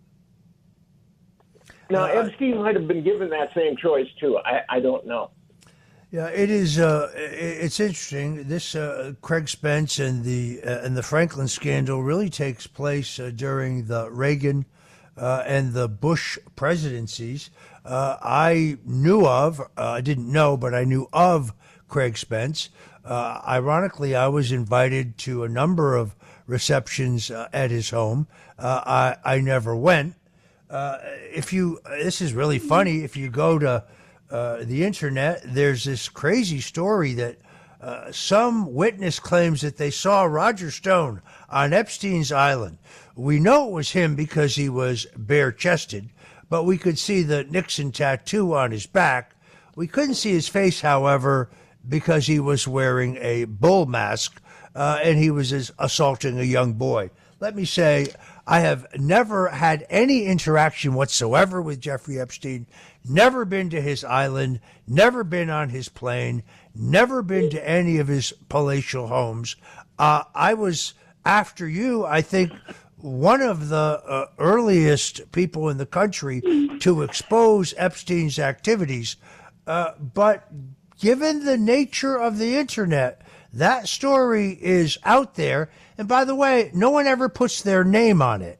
Now, uh, Epstein might have been given that same choice, too. I, I don't know. Yeah, it is. Uh, it's interesting. This uh, Craig Spence and the uh, and the Franklin scandal really takes place uh, during the Reagan uh, and the Bush presidencies. Uh, I knew of. Uh, I didn't know, but I knew of Craig Spence. Uh, ironically, I was invited to a number of receptions uh, at his home. Uh, I I never went. Uh, if you, this is really funny. If you go to Uh, the internet, there's this crazy story that uh, some witness claims that they saw Roger Stone on Epstein's Island. We know it was him because he was bare-chested, but we could see the Nixon tattoo on his back. We couldn't see his face, however, because he was wearing a bull mask uh, and he was assaulting a young boy. Let me say, I have never had any interaction whatsoever with Jeffrey Epstein, never been to his island, never been on his plane, never been to any of his palatial homes. Uh, I was, after you, I think, one of the uh, earliest people in the country to expose Epstein's activities. Uh, but given the nature of the internet, that story is out there. And by the way, no one ever puts their name on it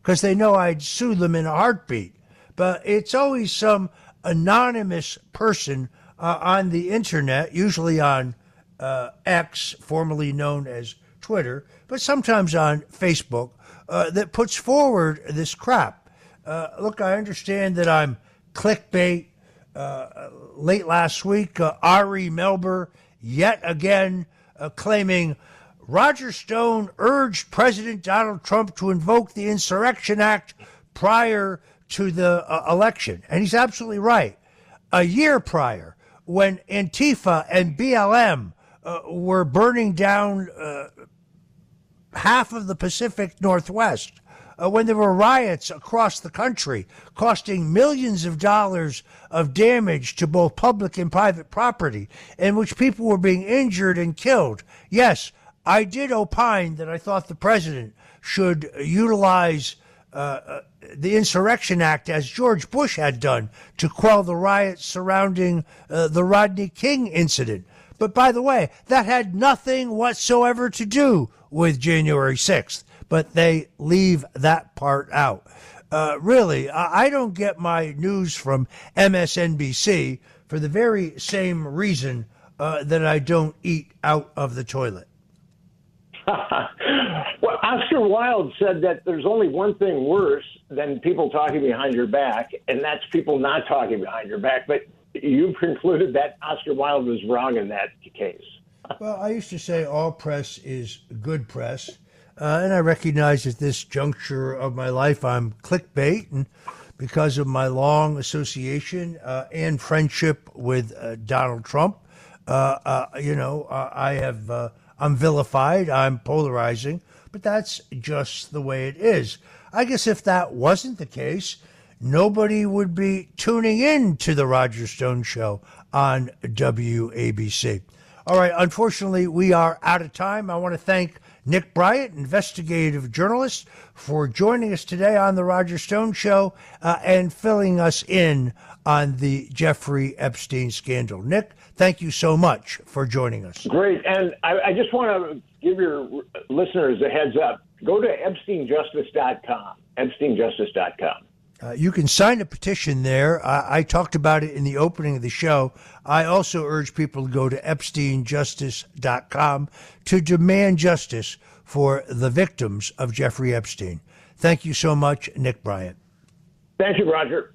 because they know I'd sue them in a heartbeat. But it's always some anonymous person uh, on the internet, usually on uh, X, formerly known as Twitter, but sometimes on Facebook, uh, that puts forward this crap. Uh, look, I understand that I'm clickbait. Uh, late last week, uh, Ari Melber yet again uh, claiming Roger Stone urged President Donald Trump to invoke the Insurrection Act prior to the uh, election. And he's absolutely right. a year prior when Antifa and B L M uh, were burning down uh, half of the Pacific Northwest, uh, when there were riots across the country costing millions of dollars of damage to both public and private property, in which people were being injured and killed. Yes, I did opine that I thought the president should utilize uh, the Insurrection Act, as George Bush had done, to quell the riots surrounding uh, the Rodney King incident. But by the way, that had nothing whatsoever to do with January sixth, but they leave that part out. Uh, really, I don't get my news from M S N B C for the very same reason uh, that I don't eat out of the toilet. Well, Oscar Wilde said that there's only one thing worse than people talking behind your back, and that's people not talking behind your back. But you've concluded that Oscar Wilde was wrong in that case. Well, I used to say all press is good press, uh, and I recognize at this juncture of my life I'm clickbait, and because of my long association uh, and friendship with uh, Donald Trump, uh, uh, you know, uh, I have... Uh, I'm vilified, I'm polarizing, but that's just the way it is. I guess if that wasn't the case, nobody would be tuning in to the Roger Stone Show on W A B C. All right, unfortunately, we are out of time. I want to thank Nick Bryant, investigative journalist, for joining us today on the Roger Stone Show uh, and filling us in on the Jeffrey Epstein scandal. Nick, thank you so much for joining us. Great. And I, I just want to give your listeners a heads up. Go to Epstein Justice dot com, Epstein Justice dot com. Uh, you can sign a petition there. I, I talked about it in the opening of the show. I also urge people to go to Epstein Justice dot com to demand justice for the victims of Jeffrey Epstein. Thank you so much, Nick Bryant. Thank you, Roger.